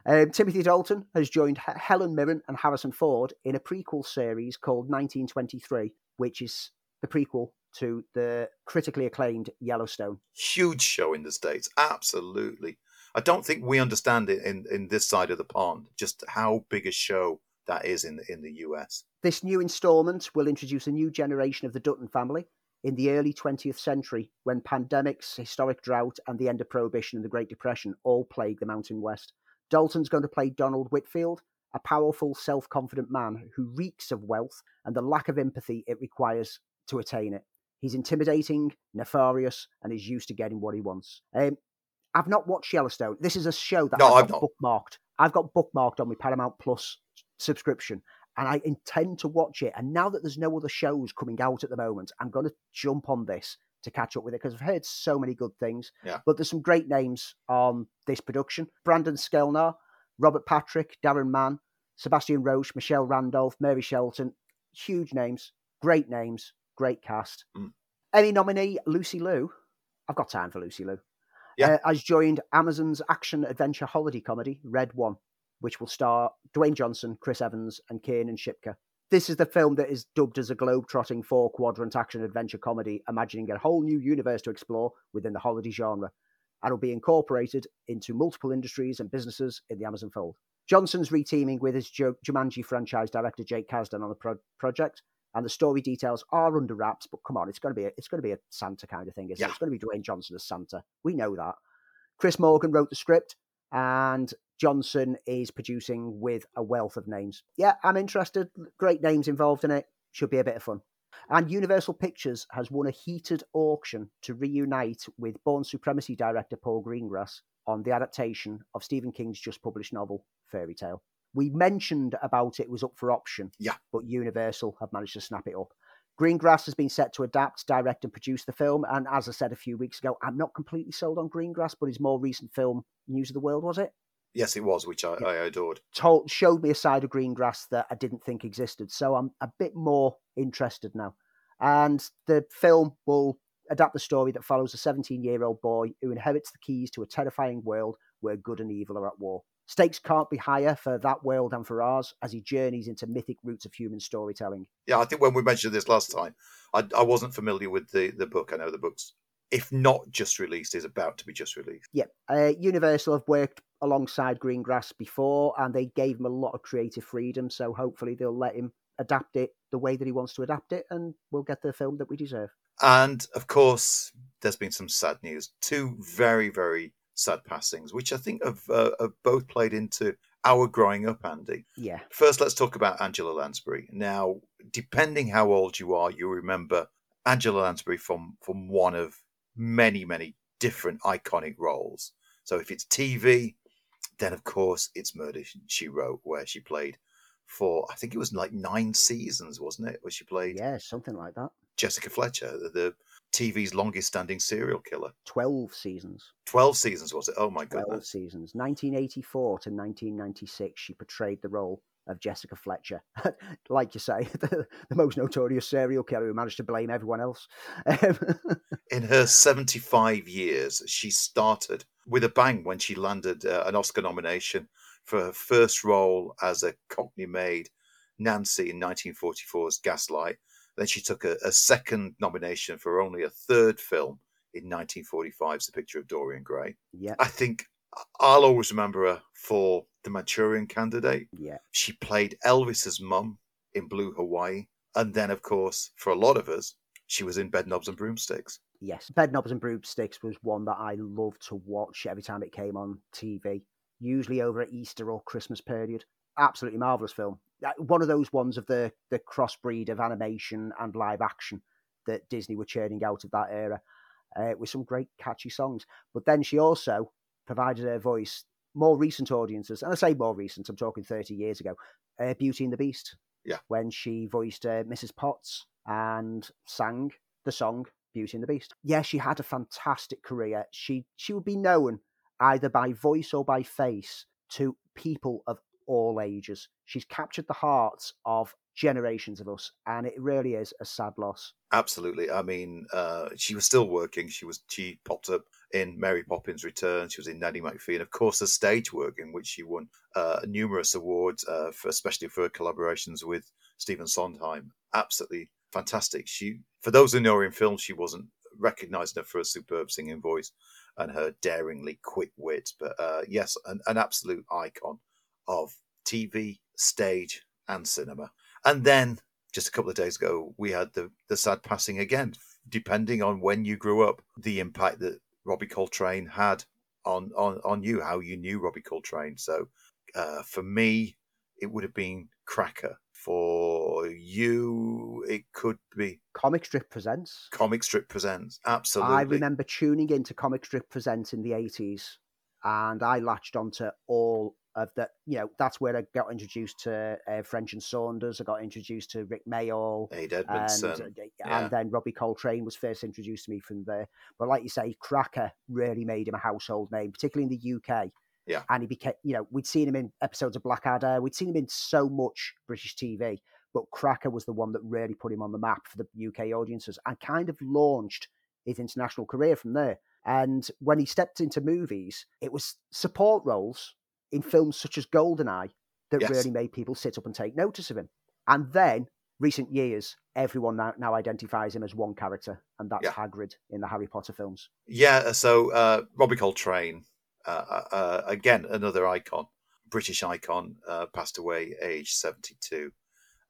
Um, Timothy Dalton has joined H- Helen Mirren and Harrison Ford in a prequel series called nineteen twenty-three, which is the prequel to the critically acclaimed Yellowstone. Huge show in the States, absolutely. I don't think we understand it in, in this side of the pond, just how big a show that is in the, in the U S. This new installment will introduce a new generation of the Dutton family in the early twentieth century, when pandemics, historic drought, and the end of Prohibition and the Great Depression all plague the Mountain West. Dalton's going to play Donald Whitfield, a powerful, self-confident man who reeks of wealth and the lack of empathy it requires to attain it. He's intimidating, nefarious, and is used to getting what he wants. Um, I've not watched Yellowstone. This is a show that no, I've got bookmarked. I've got bookmarked on my Paramount Plus subscription, and I intend to watch it. And now that there's no other shows coming out at the moment, I'm going to jump on this to catch up with it, because I've heard so many good things. Yeah. But there's some great names on this production. Brandon Skelnar, Robert Patrick, Darren Mann, Sebastian Roche, Michelle Randolph, Mary Shelton. Huge names, great names, great cast. Mm. Emmy nominee Lucy Liu, I've got time for Lucy Liu, yeah. uh, has joined Amazon's action-adventure holiday comedy, Red One, which will star Dwayne Johnson, Chris Evans, and Kiernan Shipka. This is the film that is dubbed as a globe-trotting four-quadrant action-adventure comedy, imagining a whole new universe to explore within the holiday genre, and will be incorporated into multiple industries and businesses in the Amazon fold. Johnson's reteaming with his Jumanji franchise director Jake Kasdan on the pro- project, and the story details are under wraps. But come on, it's going to be a, it's going to be a Santa kind of thing, isn't yeah. it? It's going to be Dwayne Johnson as Santa. We know that. Chris Morgan wrote the script, and Johnson is producing with a wealth of names. Yeah, I'm interested. Great names involved in it. Should be a bit of fun. And Universal Pictures has won a heated auction to reunite with Bourne Supremacy director Paul Greengrass on the adaptation of Stephen King's just-published novel, Fairy Tale. We mentioned about it was up for option, yeah. but Universal have managed to snap it up. Greengrass has been set to adapt, direct, and produce the film. And as I said a few weeks ago, I'm not completely sold on Greengrass, but his more recent film, News of the World, was it? Yes, it was, which I, yeah. I adored. Told, showed me a side of Greengrass that I didn't think existed, so I'm a bit more interested now. And the film will adapt the story that follows a seventeen-year-old boy who inherits the keys to a terrifying world where good and evil are at war. Stakes can't be higher for that world and for ours as he journeys into mythic roots of human storytelling. Yeah, I think when we mentioned this last time, I, I wasn't familiar with the, the book. I know the book's, if not just released, is about to be just released. Yeah, uh, Universal have worked alongside Greengrass before, and they gave him a lot of creative freedom. So hopefully they'll let him adapt it the way that he wants to adapt it, and we'll get the film that we deserve. And of course, there's been some sad news. Two very, very sad passings, which I think have, uh, have both played into our growing up, Andy. Yeah. First, let's talk about Angela Lansbury. Now, depending how old you are, you remember Angela Lansbury from, from one of many, many different iconic roles. So if it's T V, then of course it's Murder, She Wrote, where she played for, I think it was like nine seasons, wasn't it? Where she played... Yeah, something like that. Jessica Fletcher, the T V's longest-standing serial killer. Twelve seasons. Twelve seasons, was it? Oh, my goodness. Twelve seasons. nineteen eighty-four to nineteen ninety-six, she portrayed the role of Jessica Fletcher. Like you say, the, the most notorious serial killer who managed to blame everyone else. In her seventy-five years, she started with a bang when she landed uh, an Oscar nomination for her first role as a Cockney maid, Nancy, in nineteen forty-four's Gaslight. Then she took a, a second nomination for only a third film in nineteen forty-five's The Picture of Dorian Gray. Yeah, I think I'll always remember her for The Manchurian Candidate. Yeah, she played Elvis's mum in Blue Hawaii. And then, of course, for a lot of us, she was in Bedknobs and Broomsticks. Yes, Bedknobs and Broomsticks was one that I loved to watch every time it came on T V, usually over at Easter or Christmas period. Absolutely marvellous film. One of those ones of the, the crossbreed of animation and live action that Disney were churning out of that era, uh, with some great catchy songs. But then she also provided her voice, more recent audiences, and I say more recent, I'm talking thirty years ago, uh, Beauty and the Beast. Yeah. When she voiced uh, Missus Potts and sang the song Beauty and the Beast. Yeah, she had a fantastic career. She, she would be known either by voice or by face to people of all ages. She's captured the hearts of generations of us, and it really is a sad loss. Absolutely. I mean, uh, she was still working. She was she popped up in Mary Poppins Returns. She was in Nanny McPhee, and of course, her stage work, in which she won uh, numerous awards, uh, for, especially for her collaborations with Stephen Sondheim. Absolutely fantastic. She, for those who know her in film, she wasn't recognised enough for her superb singing voice and her daringly quick wit. But uh, yes, an, an absolute icon of T V, stage, and cinema. And then, just a couple of days ago, we had the, the sad passing again, depending on when you grew up, the impact that Robbie Coltrane had on, on, on you, how you knew Robbie Coltrane. So uh, for me, it would have been Cracker. For you, it could be... Comic Strip Presents. Comic Strip Presents, absolutely. I remember tuning into Comic Strip Presents in the eighties, and I latched onto all of that, you know, that's where I got introduced to uh, French and Saunders. I got introduced to Rick Mayall, Aid Edmondson, and, uh, yeah. and then Robbie Coltrane was first introduced to me from there. But like you say, Cracker really made him a household name, particularly in the U K. Yeah, and he became, you know, we'd seen him in episodes of Blackadder, we'd seen him in so much British T V, but Cracker was the one that really put him on the map for the U K audiences and kind of launched his international career from there. And when he stepped into movies, it was support roles in films such as Goldeneye that yes. really made people sit up and take notice of him. And then, recent years, everyone now, now identifies him as one character, and that's yeah. Hagrid in the Harry Potter films. Yeah, so uh, Robbie Coltrane, uh, uh, again, another icon, British icon, uh, passed away age seventy-two.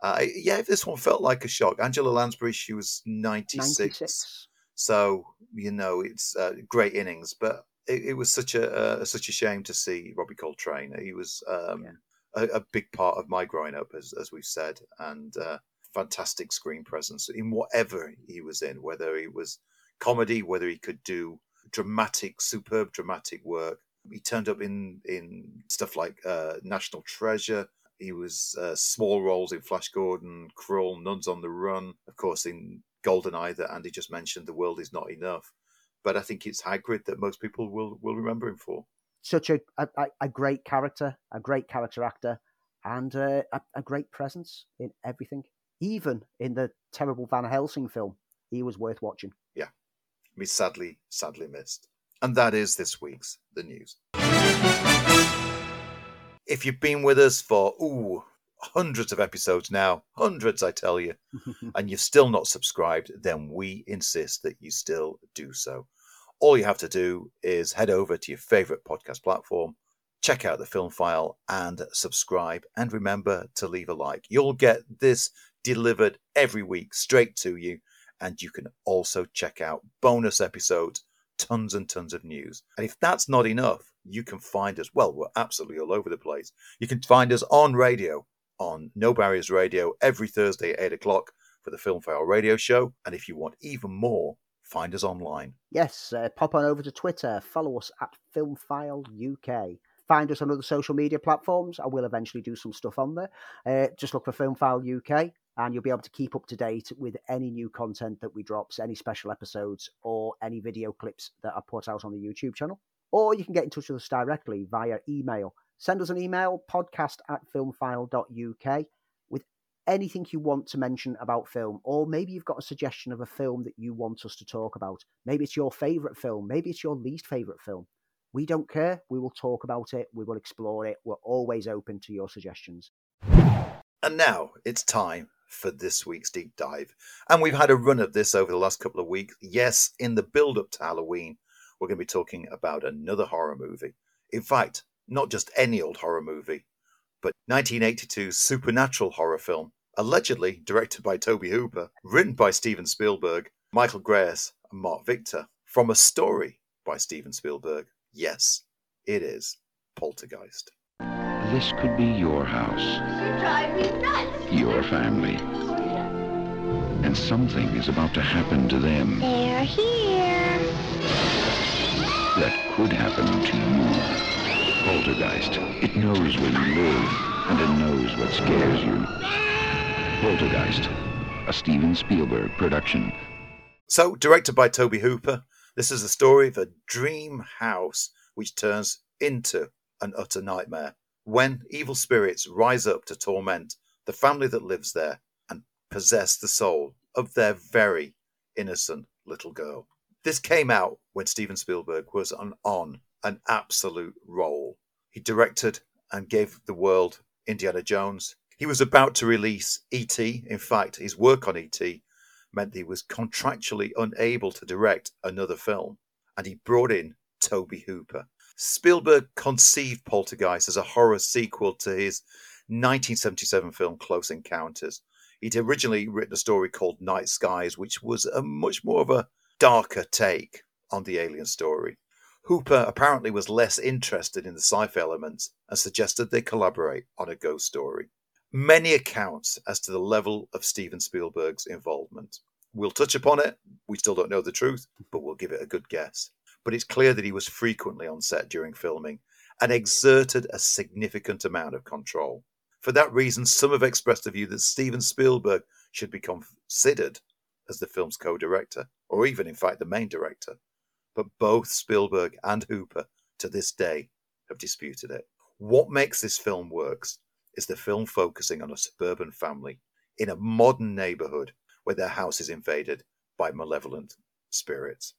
Uh, yeah, this one felt like a shock. Angela Lansbury, she was ninety-six. ninety-six. So, you know, it's uh, great innings, but It, it was such a uh, such a shame to see Robbie Coltrane. He was um, yeah. a, a big part of my growing up, as as we've said, and uh, fantastic screen presence in whatever he was in, whether it was comedy, whether he could do dramatic, superb dramatic work. He turned up in, in stuff like uh, National Treasure. He was uh, small roles in Flash Gordon, Krull, Nuns on the Run. Of course, in Goldeneye that Andy just mentioned, The World Is Not Enough. But I think it's Hagrid that most people will, will remember him for. Such a, a, a great character, a great character actor, and uh, a, a great presence in everything. Even in the terrible Van Helsing film, he was worth watching. Yeah, we sadly, sadly missed. And that is this week's The News. If you've been with us for, ooh, hundreds of episodes now, hundreds, I tell you, and you've still not subscribed, then we insist that you still do so. All you have to do is head over to your favorite podcast platform, check out the Film File and subscribe. And remember to leave a like. You'll get this delivered every week straight to you. And you can also check out bonus episodes, tons and tons of news. And if that's not enough, you can find us. Well, we're absolutely all over the place. You can find us on radio, on No Barriers Radio, every Thursday at eight o'clock for the Film File radio show. And if you want even more, find us online. Yes, uh, pop on over to Twitter. Follow us at Film File U K. Find us on other social media platforms. I will eventually do some stuff on there. Uh, just look for Film File U K. And you'll be able to keep up to date with any new content that we drops, any special episodes or any video clips that are put out on the YouTube channel. Or you can get in touch with us directly via email. Send us an email, podcast at filmfile.uk, with anything you want to mention about film. Or maybe you've got a suggestion of a film that you want us to talk about. Maybe it's your favourite film. Maybe it's your least favourite film. We don't care. We will talk about it. We will explore it. We're always open to your suggestions. And now it's time for this week's deep dive. And we've had a run of this over the last couple of weeks. Yes, in the build-up to Halloween, we're going to be talking about another horror movie. In fact, not just any old horror movie, but nineteen eighty-two's supernatural horror film, allegedly directed by Tobe Hooper, written by Steven Spielberg, Michael Grayes and Mark Victor, from a story by Steven Spielberg. Yes, it is Poltergeist. This could be your house, you drive me nuts. Your family, and something is about to happen to them. They're here. That could happen to you. Poltergeist. It knows where you live, and it knows what scares you. Poltergeist, a Steven Spielberg production. So, directed by Tobe Hooper, this is the story of a dream house which turns into an utter nightmare, when evil spirits rise up to torment the family that lives there and possess the soul of their very innocent little girl. This came out when Steven Spielberg was on, on an absolute roll. He directed and gave the world Indiana Jones. He was about to release E T. In fact, his work on E T meant that he was contractually unable to direct another film. And he brought in Tobe Hooper. Spielberg conceived Poltergeist as a horror sequel to his nineteen seventy-seven film Close Encounters. He'd originally written a story called Night Skies, which was a much more of a darker take on the alien story. Hooper apparently was less interested in the sci-fi elements and suggested they collaborate on a ghost story. Many accounts as to the level of Steven Spielberg's involvement. We'll touch upon it. We still don't know the truth, but we'll give it a good guess. But it's clear that he was frequently on set during filming and exerted a significant amount of control. For that reason, some have expressed the view that Steven Spielberg should be considered as the film's co-director, or even, in fact, the main director. But both Spielberg and Hooper, to this day, have disputed it. What makes this film work is the film focusing on a suburban family in a modern neighbourhood where their house is invaded by malevolent spirits.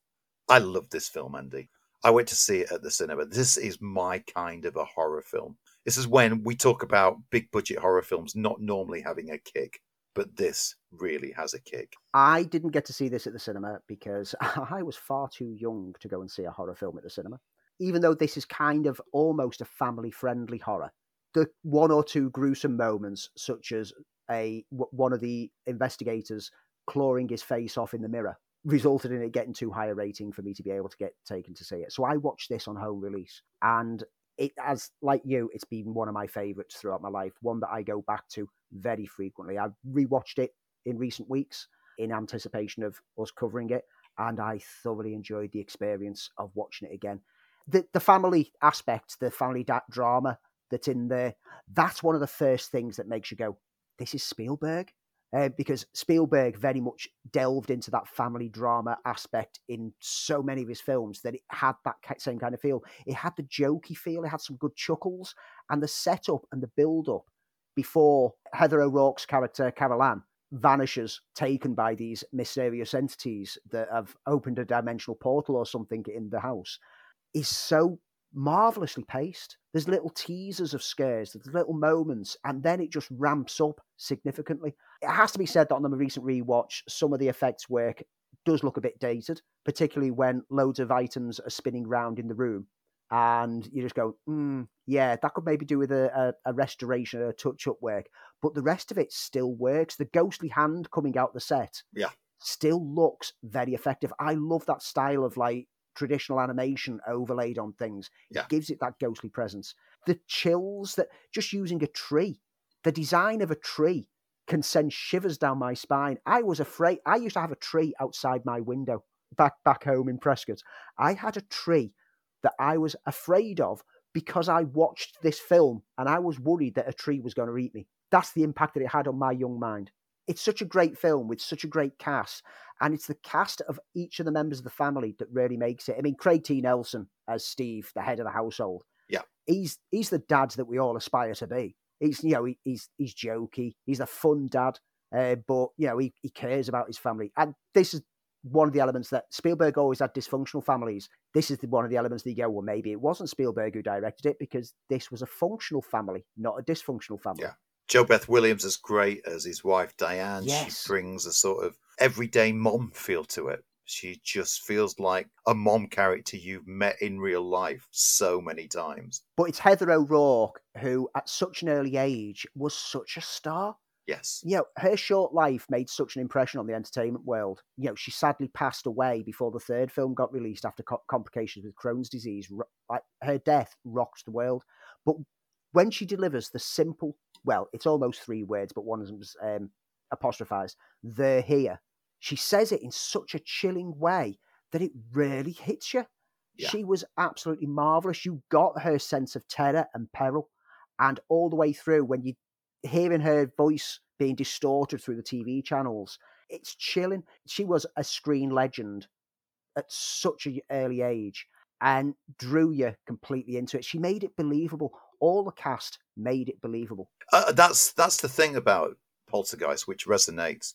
I love this film, Andy. I went to see it at the cinema. This is my kind of a horror film. This is when we talk about big-budget horror films not normally having a kick, but this really has a kick. I didn't get to see this at the cinema because I was far too young to go and see a horror film at the cinema, even though this is kind of almost a family-friendly horror. The one or two gruesome moments, such as a one of the investigators clawing his face off in the mirror, resulted in it getting too high a rating for me to be able to get taken to see it. So I watched this on home release, and it, as like you, it's been one of my favourites throughout my life, one that I go back to very frequently. I've rewatched it in recent weeks in anticipation of us covering it, and I thoroughly enjoyed the experience of watching it again. The, the family aspect, the family da- drama that's in there, that's one of the first things that makes you go, this is Spielberg. Uh, because Spielberg very much delved into that family drama aspect in so many of his films that it had that same kind of feel. It had the jokey feel, it had some good chuckles, and the setup and the build-up before Heather O'Rourke's character, Carol Ann, vanishes, taken by these mysterious entities that have opened a dimensional portal or something in the house, is so marvelously paced. There's little teasers of scares, there's little moments, and then it just ramps up significantly. It has to be said that on the recent rewatch, some of the effects work does look a bit dated, particularly when loads of items are spinning round in the room and you just go, mm, yeah, that could maybe do with a, a, a restoration, a touch-up work. But the rest of it still works. The ghostly hand coming out the set yeah. still looks very effective. I love that style of, like, traditional animation overlaid on things. Yeah. It gives it that ghostly presence. The chills that just using a tree, the design of a tree can send shivers down my spine. I was afraid. I used to have a tree outside my window back back home in Prescott. I had a tree that I was afraid of because I watched this film and I was worried that a tree was going to eat me. That's the impact that it had on my young mind. It's such a great film with such a great cast, and it's the cast of each of the members of the family that really makes it. I mean, Craig T. Nelson as Steve, the head of the household. Yeah, he's he's the dad that we all aspire to be. He's, you know, he, he's he's jokey. He's a fun dad, uh, but you know, he, he cares about his family. And this is one of the elements that Spielberg always had dysfunctional families. This is the, one of the elements that you go, well, maybe it wasn't Spielberg who directed it, because this was a functional family, not a dysfunctional family. Yeah. Jo Beth Williams is great as his wife, Diane. Yes. She brings a sort of everyday mom feel to it. She just feels like a mom character you've met in real life so many times. But it's Heather O'Rourke, who at such an early age was such a star. Yes. You know, her short life made such an impression on the entertainment world. You know, she sadly passed away before the third film got released after co- complications with Crohn's disease. Like, her death rocked the world. But when she delivers the simple, well, it's almost three words, but one of them's um, apostrophised, they're here. She says it in such a chilling way that it really hits you. Yeah. She was absolutely marvellous. You got her sense of terror and peril. And all the way through, when you're hearing her voice being distorted through the T V channels, it's chilling. She was a screen legend at such an early age and drew you completely into it. She made it believable. All the cast made it believable. Uh, that's that's the thing about Poltergeist, which resonates.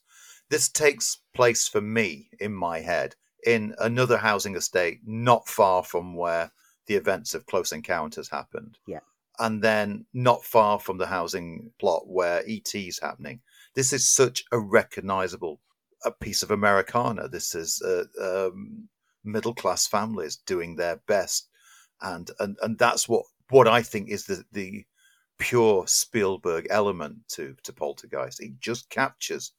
This takes place for me in my head in another housing estate, not far from where the events of Close Encounters happened. Yeah, and then not far from the housing plot where E T's happening. This is such a recognisable a piece of Americana. This is uh, um, middle class families doing their best, and and and that's what. What I think is the, the pure Spielberg element to, to Poltergeist. He just captures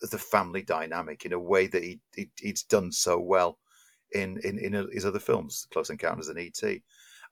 the family dynamic in a way that he, he he's done so well in, in, in his other films, Close Encounters and E T.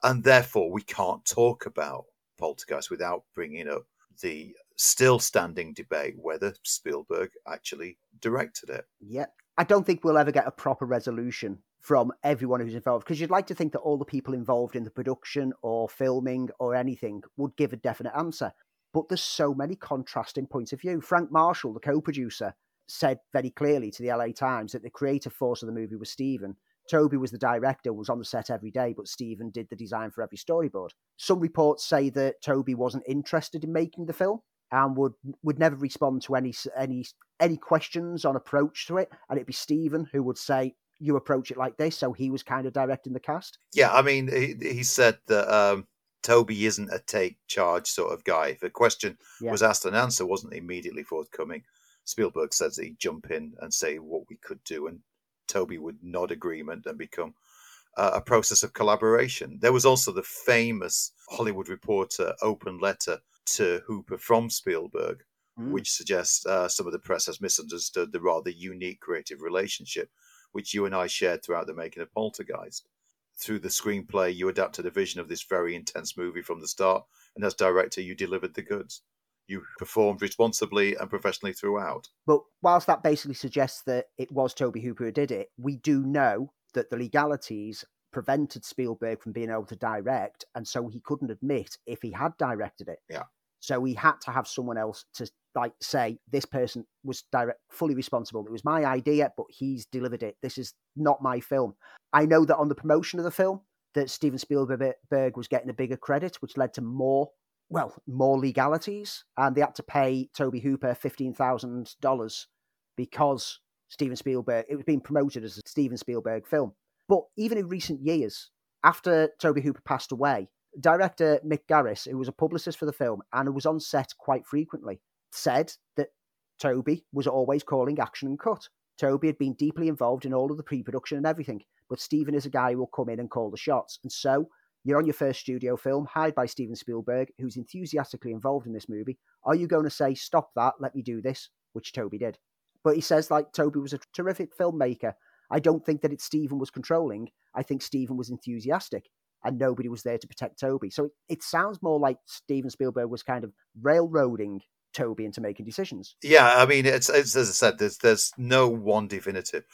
And therefore, we can't talk about Poltergeist without bringing up the still standing debate whether Spielberg actually directed it. Yeah, I don't think we'll ever get a proper resolution from everyone who's involved, because you'd like to think that all the people involved in the production or filming or anything would give a definite answer. But there's so many contrasting points of view. Frank Marshall, the co-producer, said very clearly to the L A Times that the creative force of the movie was Stephen. Toby was the director, was on the set every day, but Stephen did the design for every storyboard. Some reports say that Toby wasn't interested in making the film and would would never respond to any any any questions on approach to it. And it'd be Stephen who would say, you approach it like this, so he was kind of directing the cast. Yeah, I mean, he, he said that um, Toby isn't a take-charge sort of guy. If a question yeah. was asked, an answer wasn't immediately forthcoming. Spielberg says that he'd jump in and say what we could do, and Toby would nod agreement and become uh, a process of collaboration. There was also the famous Hollywood Reporter open letter to Hooper from Spielberg, mm. which suggests uh, some of the press has misunderstood the rather unique creative relationship which you and I shared throughout the making of Poltergeist. Through the screenplay, you adapted a vision of this very intense movie from the start, and as director, you delivered the goods. You performed responsibly and professionally throughout. But whilst that basically suggests that it was Tobe Hooper who did it, we do know that the legalities prevented Spielberg from being able to direct, and so he couldn't admit if he had directed it. Yeah. So he had to have someone else to like say, this person was direct, fully responsible. It was my idea, but he's delivered it. This is not my film. I know that on the promotion of the film, that Steven Spielberg was getting a bigger credit, which led to more, well, more legalities. And they had to pay Tobe Hooper fifteen thousand dollars because Steven Spielberg, it was being promoted as a Steven Spielberg film. But even in recent years, after Tobe Hooper passed away, director Mick Garris, who was a publicist for the film and who was on set quite frequently, said that Toby was always calling action and cut. Toby had been deeply involved in all of the pre-production and everything, but Stephen is a guy who will come in and call the shots. And so You're on your first studio film, hired by Steven Spielberg, who's enthusiastically involved in this movie. Are you going to say, stop that, let me do this? Which Tobe did. But he says, like, Tobe was a terrific filmmaker. I don't think that it's Steven was controlling. I think Steven was enthusiastic and nobody was there to protect Tobe. So it, it sounds more like Steven Spielberg was kind of railroading Tobe into making decisions. Yeah, I mean, it's, it's as I said, there's there's no one definitive.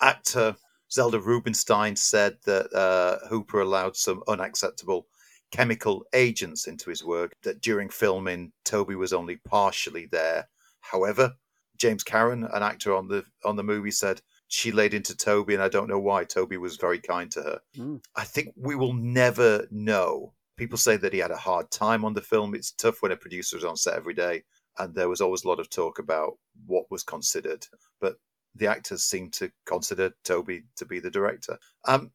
Actor Zelda Rubinstein said that uh, Hooper allowed some unacceptable chemical agents into his work, that during filming, Tobe was only partially there. However, James Caron, an actor on the on the movie, said, she laid into Tobe, and I don't know why. Tobe was very kind to her. Mm. I think we will never know. People say that he had a hard time on the film. It's tough when a producer is on set every day, and there was always a lot of talk about what was considered. But the actors seem to consider Tobe to be the director. Um,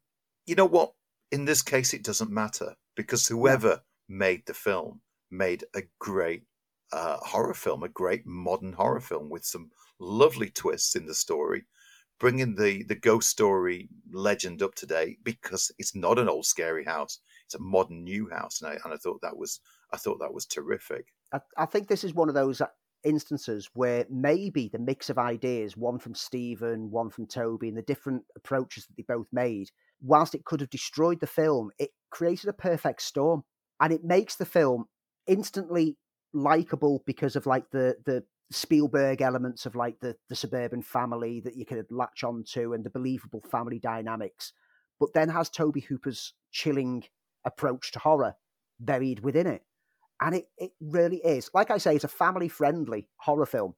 you know what? In this case, it doesn't matter, because whoever made the film made a great uh, horror film, a great modern horror film with some lovely twists in the story, bringing the, the ghost story legend up to date, because it's not an old scary house. It's a modern new house. And I, and I thought that was, I thought that was terrific. I, I think this is one of those instances where maybe the mix of ideas, one from Steven, one from Tobe, and the different approaches that they both made, whilst it could have destroyed the film, it created a perfect storm. And it makes the film instantly likable because of like the, the, Spielberg elements of like the, the suburban family that you could latch on to and the believable family dynamics, but then has Tobe Hooper's chilling approach to horror buried within it. And it, it really is, like I say, it's a family-friendly horror film,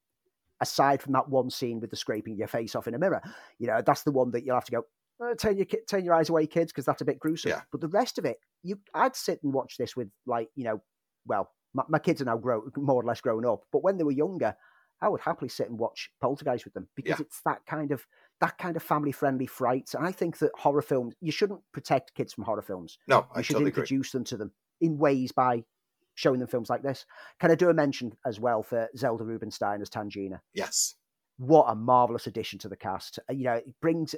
aside from that one scene with the scraping your face off in a mirror. You know, that's the one that you'll have to go, oh, turn your turn your eyes away, kids, because that's a bit gruesome. Yeah. But the rest of it, you I'd sit and watch this with, like, you know, well, My, my kids are now grow, more or less grown up, but when they were younger, I would happily sit and watch Poltergeist with them, because yeah. it's that kind of that kind of family-friendly fright. And I think that horror films, you shouldn't protect kids from horror films. No, I You should totally introduce agree. them to them in ways by showing them films like this. Can I do a mention as well for Zelda Rubinstein as Tangina? Yes. What a marvelous addition to the cast. You know, it brings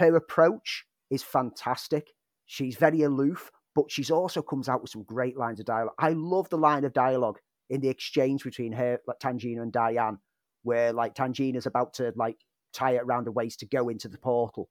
her approach is fantastic. She's very aloof, but she's also comes out with some great lines of dialogue. I love the line of dialogue in the exchange between her, like Tangina and Diane, where like Tangina's about to like tie it around her waist to go into the portal.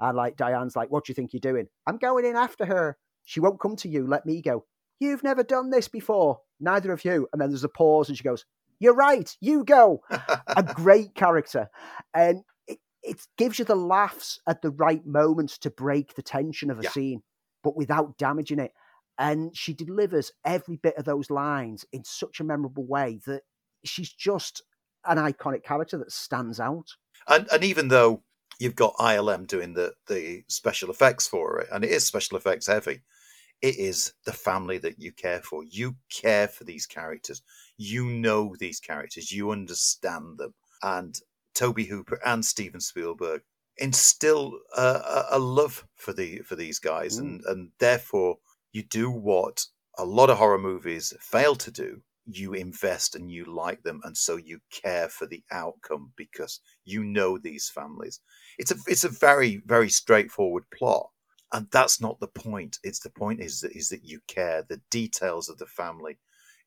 And like Diane's like, what do you think you're doing? I'm going in after her. She won't come to you. Let me go. You've never done this before. Neither of you. And then there's a pause and she goes, you're right. You go. A great character. And it, it gives you the laughs at the right moments to break the tension of a yeah. scene, but without damaging it. And she delivers every bit of those lines in such a memorable way that she's just an iconic character that stands out. And, and even though you've got I L M doing the, the special effects for it, and it is special effects heavy, it is the family that you care for. You care for these characters. You know these characters. You understand them. And Tobe Hooper and Steven Spielberg instill uh, a love for the for these guys, mm. and and therefore you do what a lot of horror movies fail to do. You invest and you like them, and so you care for the outcome because you know these families. It's a it's a very very straightforward plot, and that's not the point. It's the point is that is that you care the details of the family.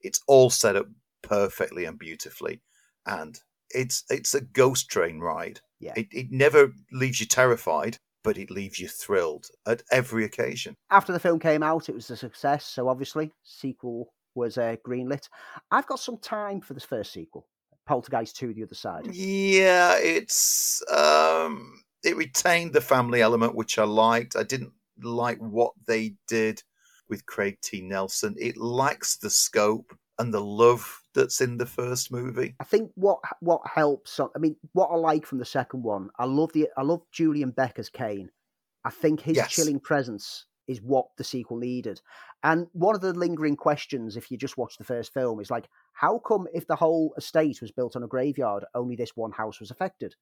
It's all set up perfectly and beautifully, and it's it's a ghost train ride. Yeah. It, it never leaves you terrified, but it leaves you thrilled at every occasion. After the film came out, it was a success. So obviously, sequel was uh, greenlit. I've got some time for this first sequel, Poltergeist two, The Other Side. Yeah, it's um, it retained the family element, which I liked. I didn't like what they did with Craig T. Nelson. It lacks the scope and the love that's in the first movie. I think what what helps, I mean, what I like from the second one, I love the I love Julian Becker's Kane. I think his yes. chilling presence is what the sequel needed. And one of the lingering questions, if you just watch the first film, is like, how come if the whole estate was built on a graveyard, only this one house was affected?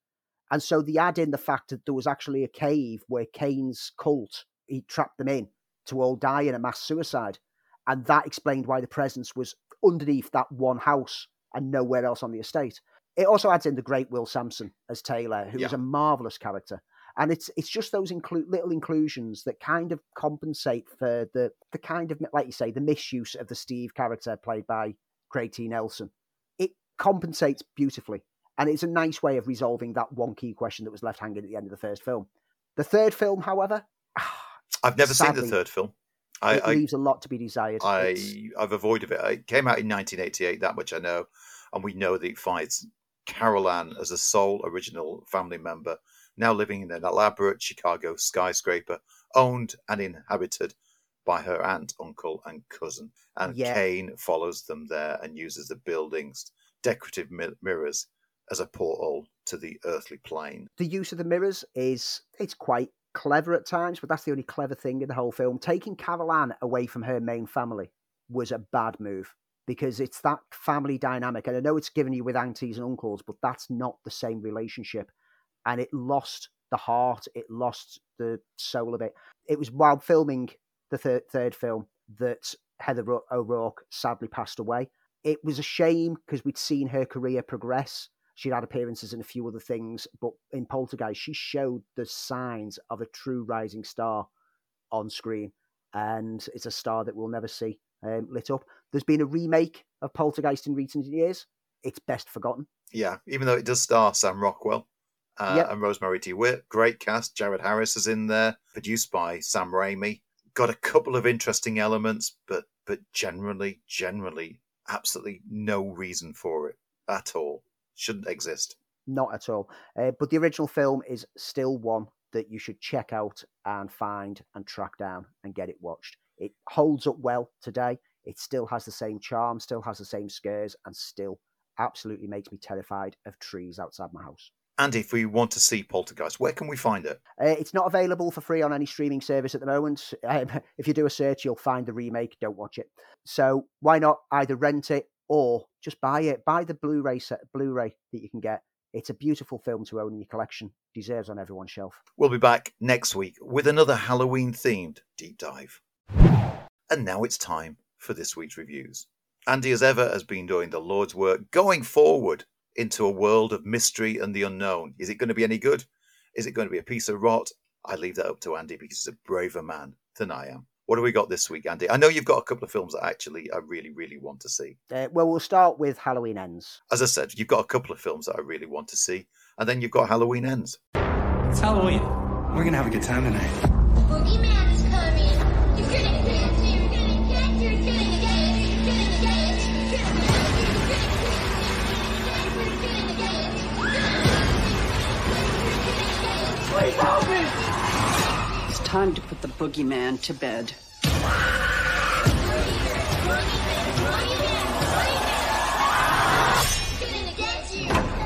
And so they add in the fact that there was actually a cave where Kane's cult, he trapped them in to all die in a mass suicide. And that explained why the presence was underneath that one house and nowhere else on the estate. It also adds in the great Will Sampson as Taylor, who yeah. is a marvellous character. And it's it's just those inclu- little inclusions that kind of compensate for the the kind of, like you say, the misuse of the Steve character played by Craig T. Nelson. It compensates beautifully. And it's a nice way of resolving that one key question that was left hanging at the end of the first film. The third film, however... I've never sadly, seen the third film. I, it I, leaves a lot to be desired. I, I've avoided it. It came out in nineteen eighty-eight, that much I know. And we know that it finds Carol Ann as a sole original family member, now living in an elaborate Chicago skyscraper, owned and inhabited by her aunt, uncle, and cousin. And yeah. Kane follows them there and uses the building's decorative mi- mirrors as a portal to the earthly plane. The use of the mirrors is it's quite clever at times, but that's the only clever thing in the whole film. Taking Carol Ann away from her main family was a bad move because it's that family dynamic. And I know it's given you with aunties and uncles, but that's not the same relationship. And it lost the heart. It lost the soul of it. It was while filming the third, third film that Heather O'Rourke sadly passed away. It was a shame because we'd seen her career progress. She'd had appearances in a few other things, but in Poltergeist, she showed the signs of a true rising star on screen, and it's a star that we'll never see um, lit up. There's been a remake of Poltergeist in recent years. It's best forgotten. Yeah, even though it does star Sam Rockwell uh, yep. and Rosemary T. Witt. Great cast. Jared Harris is in there, produced by Sam Raimi. Got a couple of interesting elements, but but generally, generally, absolutely no reason for it at all. Shouldn't exist. Not at all. Uh, but the original film is still one that you should check out and find and track down and get it watched. It holds up well today. It still has the same charm, still has the same scares, and still absolutely makes me terrified of trees outside my house. And if we want to see Poltergeist, where can we find it? Uh, it's not available for free on any streaming service at the moment. Um, if you do a search, you'll find the remake. Don't watch it. So why not either rent it or just buy it. Buy the Blu-ray set, Blu-ray that you can get. It's a beautiful film to own in your collection. Deserves on everyone's shelf. We'll be back next week with another Halloween-themed deep dive. And now it's time for this week's reviews. Andy, as ever, has been doing the Lord's work, going forward into a world of mystery and the unknown. Is it going to be any good? Is it going to be a piece of rot? I leave that up to Andy because he's a braver man than I am. What have we got this week, Andy? I know you've got a couple of films that actually I really, really want to see. Uh, well, we'll start with Halloween Ends. As I said, you've got a couple of films that I really want to see, and then you've got Halloween Ends. It's Halloween. We're going to have a good time tonight. The boogeyman is coming. He's going to dance you. He's going to dance you. He's going to dance you. He's going to dance you. He's going to dance you. He's going to dance you. He's going to dance you. He's going to dance you. He's going to dance you. Please help me! Time to put the boogeyman to bed.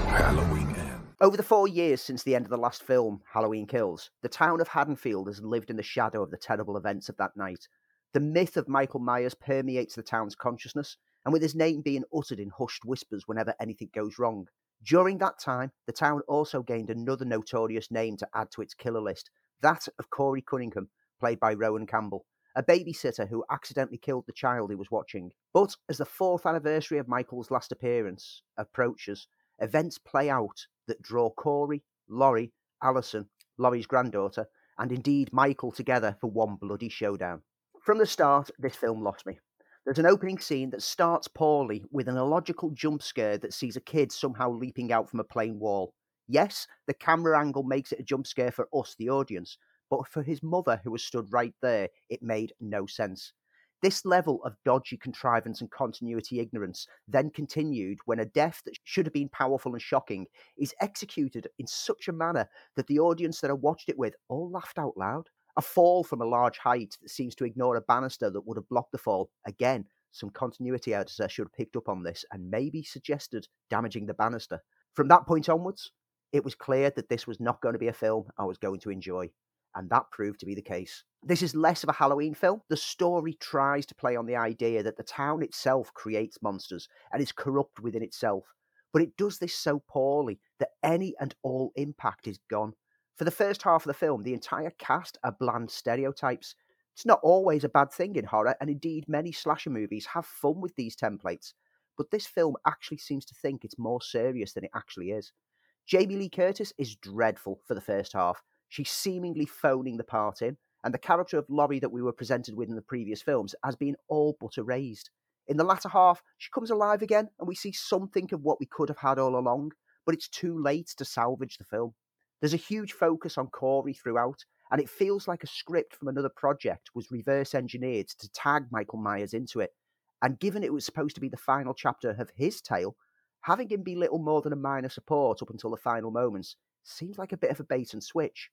Halloween Ends. Over the four years since the end of the last film, Halloween Kills, the town of Haddonfield has lived in the shadow of the terrible events of that night. The myth of Michael Myers permeates the town's consciousness, and with his name being uttered in hushed whispers whenever anything goes wrong. During that time, the town also gained another notorious name to add to its killer list. That of Corey Cunningham, played by Rowan Campbell, a babysitter who accidentally killed the child he was watching. But as the fourth anniversary of Michael's last appearance approaches, events play out that draw Corey, Laurie, Allison, Laurie's granddaughter, and indeed Michael together for one bloody showdown. From the start, this film lost me. There's an opening scene that starts poorly with an illogical jump scare that sees a kid somehow leaping out from a plain wall. Yes, the camera angle makes it a jump scare for us, the audience, but for his mother, who was stood right there, it made no sense. This level of dodgy contrivance and continuity ignorance then continued when a death that should have been powerful and shocking is executed in such a manner that the audience that I watched it with all laughed out loud. A fall from a large height that seems to ignore a banister that would have blocked the fall. Again, some continuity editor should have picked up on this and maybe suggested damaging the banister. From that point onwards, it was clear that this was not going to be a film I was going to enjoy, and that proved to be the case. This is less of a Halloween film. The story tries to play on the idea that the town itself creates monsters and is corrupt within itself, but it does this so poorly that any and all impact is gone. For the first half of the film, the entire cast are bland stereotypes. It's not always a bad thing in horror, and indeed many slasher movies have fun with these templates, but this film actually seems to think it's more serious than it actually is. Jamie Lee Curtis is dreadful for the first half. She's seemingly phoning the part in, and the character of Laurie that we were presented with in the previous films has been all but erased. In the latter half, she comes alive again, and we see something of what we could have had all along, but it's too late to salvage the film. There's a huge focus on Corey throughout, and it feels like a script from another project was reverse-engineered to tag Michael Myers into it. And given it was supposed to be the final chapter of his tale, having him be little more than a minor support up until the final moments seems like a bit of a bait and switch.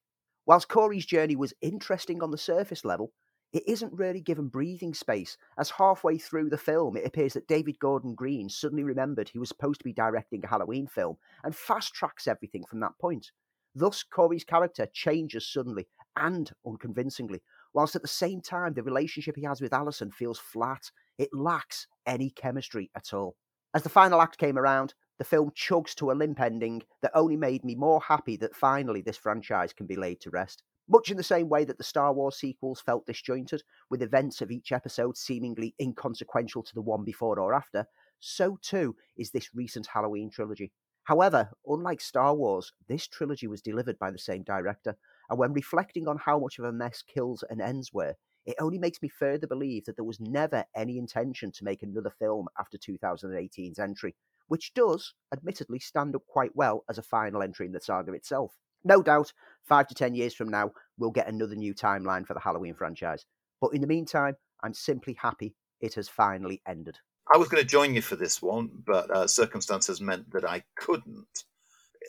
Whilst Corey's journey was interesting on the surface level, it isn't really given breathing space, as halfway through the film it appears that David Gordon Green suddenly remembered he was supposed to be directing a Halloween film and fast-tracks everything from that point. Thus, Corey's character changes suddenly and unconvincingly, whilst at the same time the relationship he has with Allison feels flat. It lacks any chemistry at all. As the final act came around, the film chugs to a limp ending that only made me more happy that finally this franchise can be laid to rest. Much in the same way that the Star Wars sequels felt disjointed, with events of each episode seemingly inconsequential to the one before or after, so too is this recent Halloween trilogy. However, unlike Star Wars, this trilogy was delivered by the same director, and when reflecting on how much of a mess Kills and Ends were, it only makes me further believe that there was never any intention to make another film after two thousand eighteen's entry, which does, admittedly, stand up quite well as a final entry in the saga itself. No doubt, five to ten years from now, we'll get another new timeline for the Halloween franchise. But in the meantime, I'm simply happy it has finally ended. I was going to join you for this one, but uh, circumstances meant that I couldn't.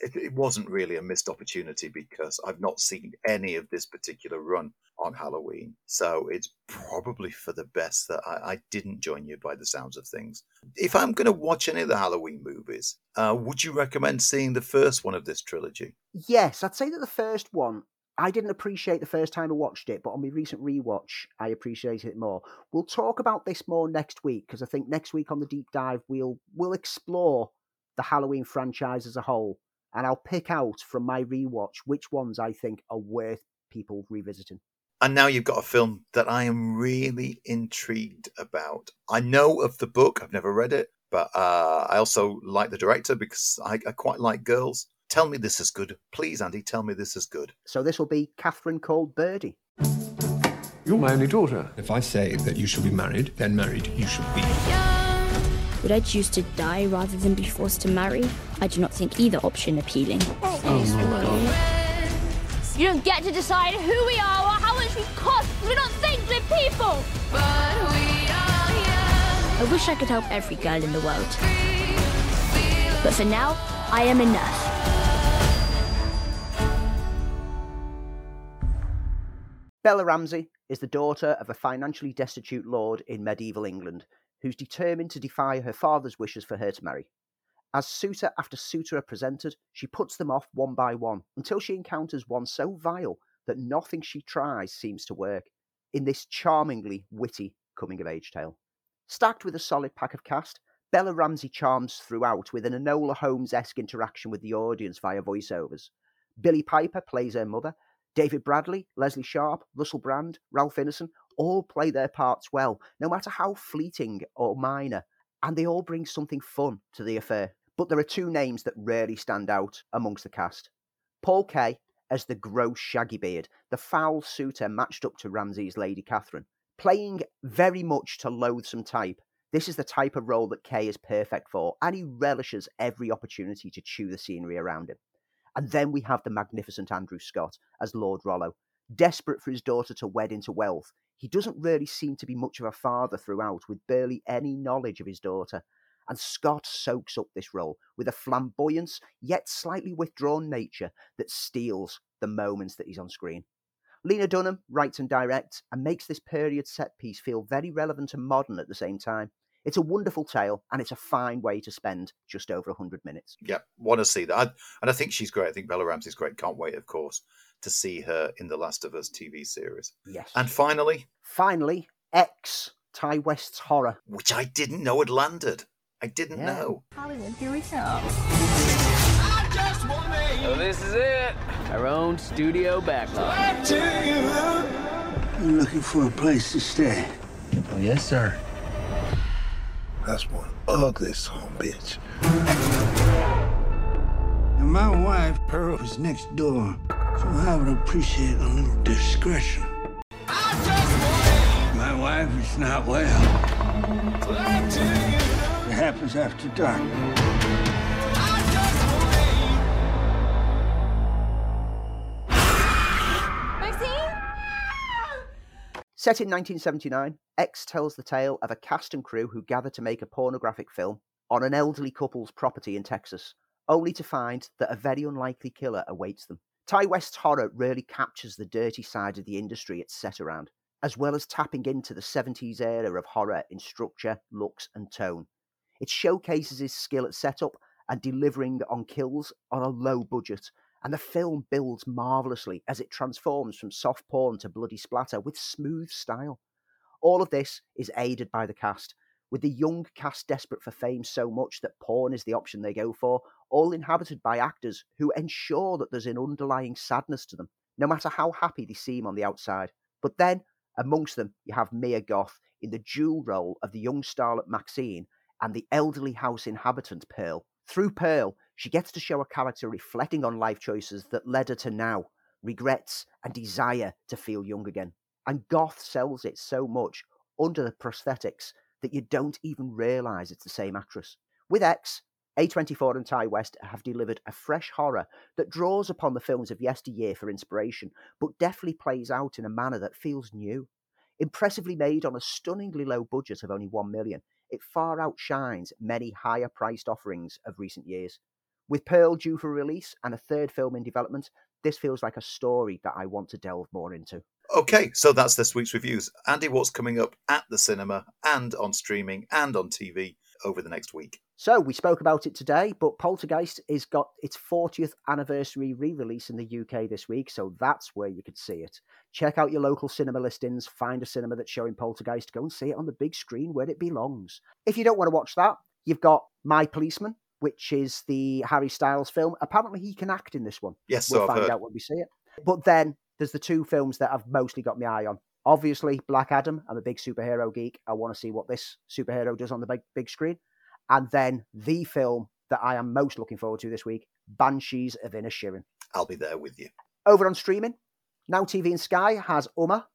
It, it wasn't really a missed opportunity because I've not seen any of this particular run on Halloween. So it's probably for the best that I, I didn't join you by the sounds of things. If I'm going to watch any of the Halloween movies, uh, would you recommend seeing the first one of this trilogy? Yes, I'd say that the first one, I didn't appreciate the first time I watched it, but on my recent rewatch, I appreciated it more. We'll talk about this more next week because I think next week on the deep dive, we'll we'll explore the Halloween franchise as a whole. And I'll pick out from my rewatch which ones I think are worth people revisiting. And now you've got a film that I am really intrigued about. I know of the book. I've never read it. But uh, I also like the director because I, I quite like girls. Tell me this is good. Please, Andy, tell me this is good. So this will be Catherine Called Birdie. You're my only daughter. If I say that you should be married, then married you should be. Would I choose to die rather than be forced to marry? I do not think either option appealing. Oh, oh my God. You don't get to decide who we are or how much we cost. We don't think we're people. But we are here. I wish I could help every girl in the world. But for now, I am enough. Bella Ramsey is the daughter of a financially destitute lord in medieval England, who's determined to defy her father's wishes for her to marry. As suitor after suitor are presented, she puts them off one by one, until she encounters one so vile that nothing she tries seems to work, in this charmingly witty coming-of-age tale. Stacked with a solid pack of cast, Bella Ramsey charms throughout with an Enola Holmes-esque interaction with the audience via voiceovers. Billy Piper plays her mother, David Bradley, Leslie Sharp, Russell Brand, Ralph Ineson, all play their parts well, no matter how fleeting or minor, and they all bring something fun to the affair. But there are two names that really stand out amongst the cast. Paul Kay as the gross shaggy beard, the foul suitor matched up to Ramsay's Lady Catherine. Playing very much to loathsome type, this is the type of role that Kay is perfect for, and he relishes every opportunity to chew the scenery around him. And then we have the magnificent Andrew Scott as Lord Rollo. Desperate for his daughter to wed into wealth, he doesn't really seem to be much of a father throughout, with barely any knowledge of his daughter. And Scott soaks up this role with a flamboyance, yet slightly withdrawn nature that steals the moments that he's on screen. Lena Dunham writes and directs and makes this period set piece feel very relevant and modern at the same time. It's a wonderful tale, and it's a fine way to spend just over one hundred minutes. Yeah, want to see that. I, and I think she's great. I think Bella Ramsey's great. Can't wait, of course, to see her in the Last of Us T V series. Yes. And finally? Finally, X, Ty West's horror. Which I didn't know had landed. I didn't yeah. know. Hollywood, here we go. I just want me. So this is it. Our own studio backlot. You're looking for a place to stay. Oh, yes, sir. That's one ugly son of a bitch. And my wife, Pearl, is next door. So I would appreciate a little discretion. I just wanted... My wife is not well. It happens after dark. Set in nineteen seventy-nine, X tells the tale of a cast and crew who gather to make a pornographic film on an elderly couple's property in Texas, only to find that a very unlikely killer awaits them. Ty West's horror really captures the dirty side of the industry it's set around, as well as tapping into the seventies era of horror in structure, looks and tone. It showcases his skill at setup and delivering on kills on a low budget, and the film builds marvellously as it transforms from soft porn to bloody splatter with smooth style. All of this is aided by the cast, with the young cast desperate for fame so much that porn is the option they go for, all inhabited by actors who ensure that there's an underlying sadness to them, no matter how happy they seem on the outside. But then, amongst them, you have Mia Goth in the dual role of the young starlet Maxine and the elderly house inhabitant Pearl. Through Pearl, she gets to show a character reflecting on life choices that led her to now, regrets and desire to feel young again. And Goth sells it so much under the prosthetics that you don't even realise it's the same actress. With X, A twenty-four and Ty West have delivered a fresh horror that draws upon the films of yesteryear for inspiration, but deftly plays out in a manner that feels new. Impressively made on a stunningly low budget of only one million, it far outshines many higher-priced offerings of recent years. With Pearl due for release and a third film in development, this feels like a story that I want to delve more into. Okay, so that's this week's reviews. Andy, what's coming up at the cinema and on streaming and on T V over the next week? So we spoke about it today, but Poltergeist has got its fortieth anniversary re-release in the U K this week, so that's where you could see it. Check out your local cinema listings, find a cinema that's showing Poltergeist, go and see it on the big screen where it belongs. If you don't want to watch that, you've got My Policeman, which is the Harry Styles film. Apparently he can act in this one. Yes, so We'll I've find heard. out when we see it. But then there's the two films that I've mostly got my eye on. Obviously, Black Adam. I'm a big superhero geek. I want to see what this superhero does on the big, big screen. And then the film that I am most looking forward to this week, Banshees of Inisherin. I'll be there with you. Over on streaming, Now T V and Sky has Uma,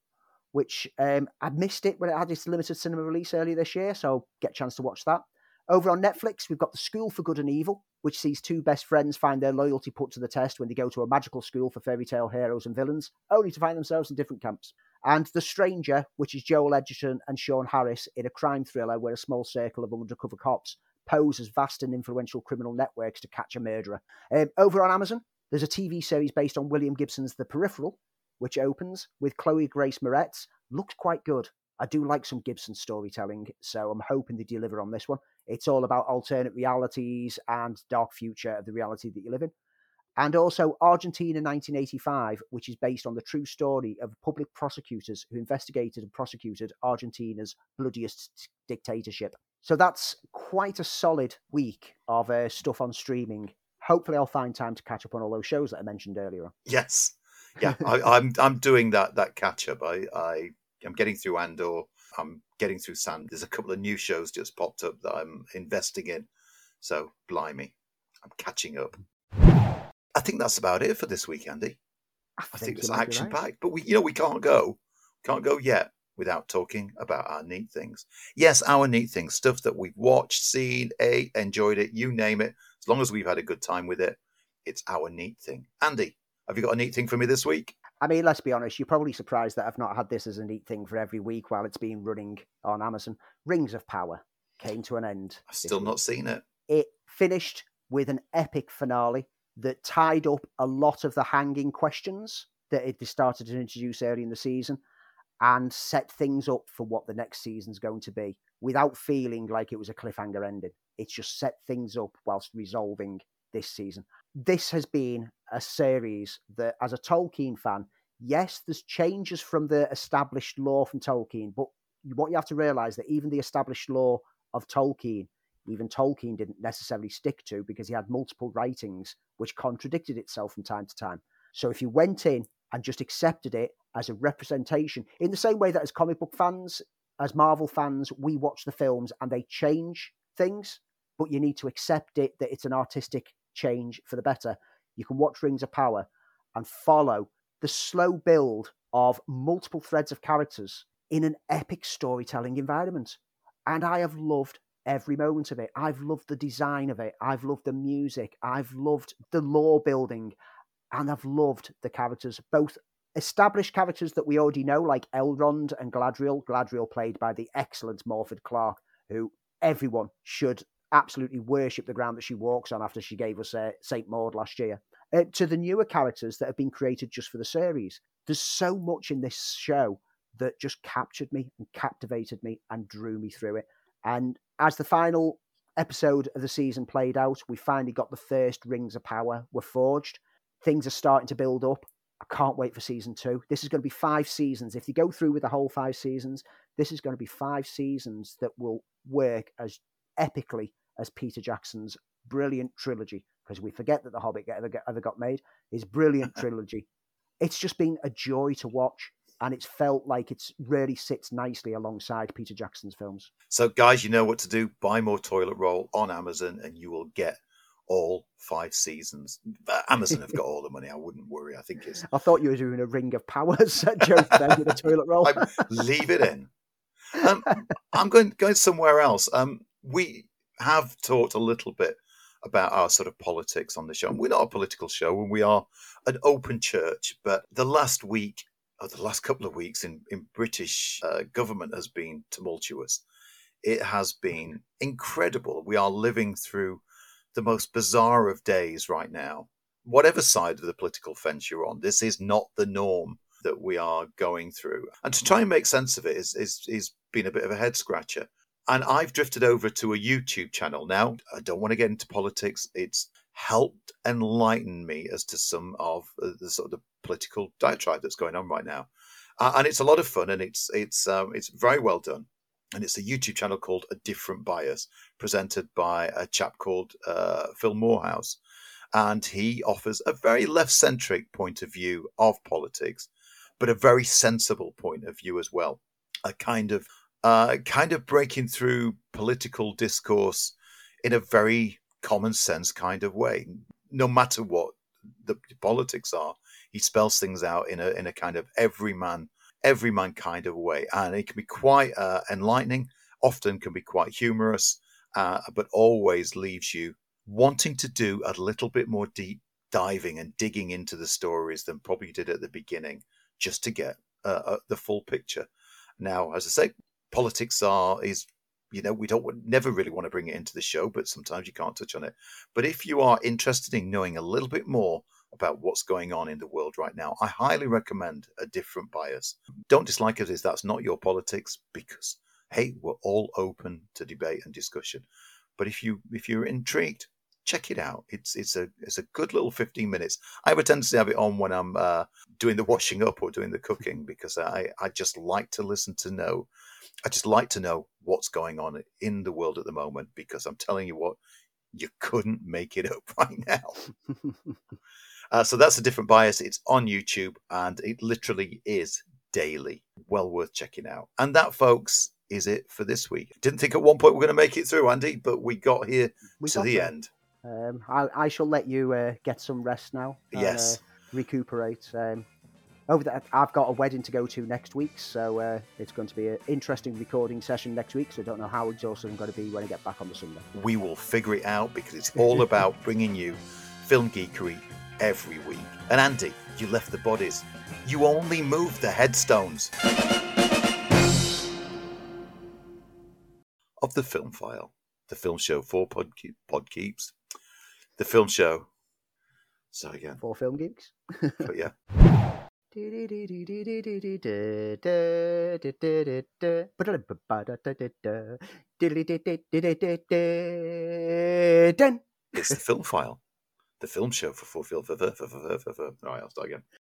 which um, I missed it when it had its limited cinema release earlier this year, so get a chance to watch that. Over on Netflix, we've got The School for Good and Evil, which sees two best friends find their loyalty put to the test when they go to a magical school for fairy tale heroes and villains, only to find themselves in different camps. And The Stranger, which is Joel Edgerton and Sean Harris in a crime thriller where a small circle of undercover cops pose as vast and influential criminal networks to catch a murderer. Um, over on Amazon, there's a T V series based on William Gibson's The Peripheral, which opens with Chloe Grace Moretz. Looks quite good. I do like some Gibson storytelling, so I'm hoping they deliver on this one. It's all about alternate realities and dark future of the reality that you live in. And also Argentina nineteen eighty-five, which is based on the true story of public prosecutors who investigated and prosecuted Argentina's bloodiest dictatorship. So that's quite a solid week of uh, stuff on streaming. Hopefully I'll find time to catch up on all those shows that I mentioned earlier on. Yes. Yeah, I, I'm I'm doing that that catch-up. I, I I'm getting through Andor. I'm getting through Sand. There's a couple of new shows just popped up that I'm investing in. So, blimey, I'm catching up. I think that's about it for this week, Andy. I think, I think it's action-packed. Right. But, we, you know, we can't go. Can't go yet without talking about our neat things. Yes, our neat things. Stuff that we've watched, seen, ate, enjoyed it, you name it. As long as we've had a good time with it, it's our neat thing. Andy, have you got a neat thing for me this week? I mean, let's be honest, you're probably surprised that I've not had this as a neat thing for every week while it's been running on Amazon. Rings of Power came to an end. I've still not seen it. It finished with an epic finale that tied up a lot of the hanging questions that it started to introduce early in the season and set things up for what the next season's going to be without feeling like it was a cliffhanger ending. It's just set things up whilst resolving this season. This has been a series that, as a Tolkien fan, yes, there's changes from the established law from Tolkien, but what you have to realise that even the established law of Tolkien, even Tolkien didn't necessarily stick to because he had multiple writings which contradicted itself from time to time. So if you went in and just accepted it as a representation, in the same way that as comic book fans, as Marvel fans, we watch the films and they change things, but you need to accept it that it's an artistic change for the better. You can watch Rings of Power and follow the slow build of multiple threads of characters in an epic storytelling environment. And I have loved every moment of it. I've loved the design of it. I've loved the music. I've loved the lore building. And I've loved the characters, both established characters that we already know, like Elrond and Galadriel. Galadriel played by the excellent Morford Clark, who everyone should absolutely worship the ground that she walks on after she gave us uh, Saint Maud last year. Uh, to the newer characters that have been created just for the series. There's so much in this show that just captured me and captivated me and drew me through it. And as the final episode of the season played out, we finally got the first rings of power were forged. Things are starting to build up. I can't wait for season two. This is going to be five seasons. If you go through with the whole five seasons, this is going to be five seasons that will work as epically as Peter Jackson's brilliant trilogy, because we forget that The Hobbit ever, ever got made, his brilliant trilogy. It's just been a joy to watch. And it's felt like it really sits nicely alongside Peter Jackson's films. So, guys, you know what to do. Buy more toilet roll on Amazon and you will get all five seasons. Amazon have got all the money. I wouldn't worry. I think it's... I thought you were doing a ring of power joke there with a toilet roll. I, leave it in. Um, I'm going to go somewhere else. Um, we have talked a little bit about our sort of politics on the show. We're not a political show and we are an open church, but the last week, Oh, the last couple of weeks in, in British uh, government has been tumultuous. It has been incredible. We are living through the most bizarre of days right now. Whatever side of the political fence you're on, this is not the norm that we are going through. And to try and make sense of it is, is, is been a bit of a head scratcher. And I've drifted over to a YouTube channel now. I don't want to get into politics. It's helped enlighten me as to some of the sort of political diatribe that's going on right now, uh, and it's a lot of fun, and it's it's um, it's very well done, and it's a YouTube channel called A Different Bias, presented by a chap called uh, Phil Morehouse, and he offers a very left-centric point of view of politics, but a very sensible point of view as well, a kind of uh, kind of breaking through political discourse in a very common sense kind of way. No matter what the politics are, he spells things out in a in a kind of everyman everyman kind of way, and it can be quite uh, enlightening. Often can be quite humorous, uh, but always leaves you wanting to do a little bit more deep diving and digging into the stories than probably you did at the beginning, just to get uh, the full picture. Now, as I say, politics are is. You know, we don't never really want to bring it into the show, but sometimes you can't touch on it. But if you are interested in knowing a little bit more about what's going on in the world right now, I highly recommend A Different Bias. Don't dislike it if that's not your politics, because, hey, we're all open to debate and discussion. But if you if you're intrigued, check it out. It's it's a it's a good little fifteen minutes. I have a tendency to have it on when I'm uh, doing the washing up or doing the cooking, because I, I just like to listen to know. I just like to know what's going on in the world at the moment, because I'm telling you what, you couldn't make it up right now. uh, so that's A Different Bias. It's on YouTube and it literally is daily. Well worth checking out. And that, folks, is it for this week. Didn't think at one point we we're going to make it through, Andy, but we got here we to got the it. end. Um, I, I shall let you uh, get some rest now. And, yes. Uh, recuperate. Um, Over there, I've got a wedding to go to next week, so uh, it's going to be an interesting recording session next week, so I don't know how exhausted I'm going to be when I get back on the Sunday. We will figure it out, because it's all about bringing you film geekery every week. And Andy, you left the bodies. You only moved the headstones. Of the Film File, the film show for pod, keep, pod keeps, the film show, so again. For film geeks. But yeah. It's The Film File, the film show for fulfill. All right, I'll start again.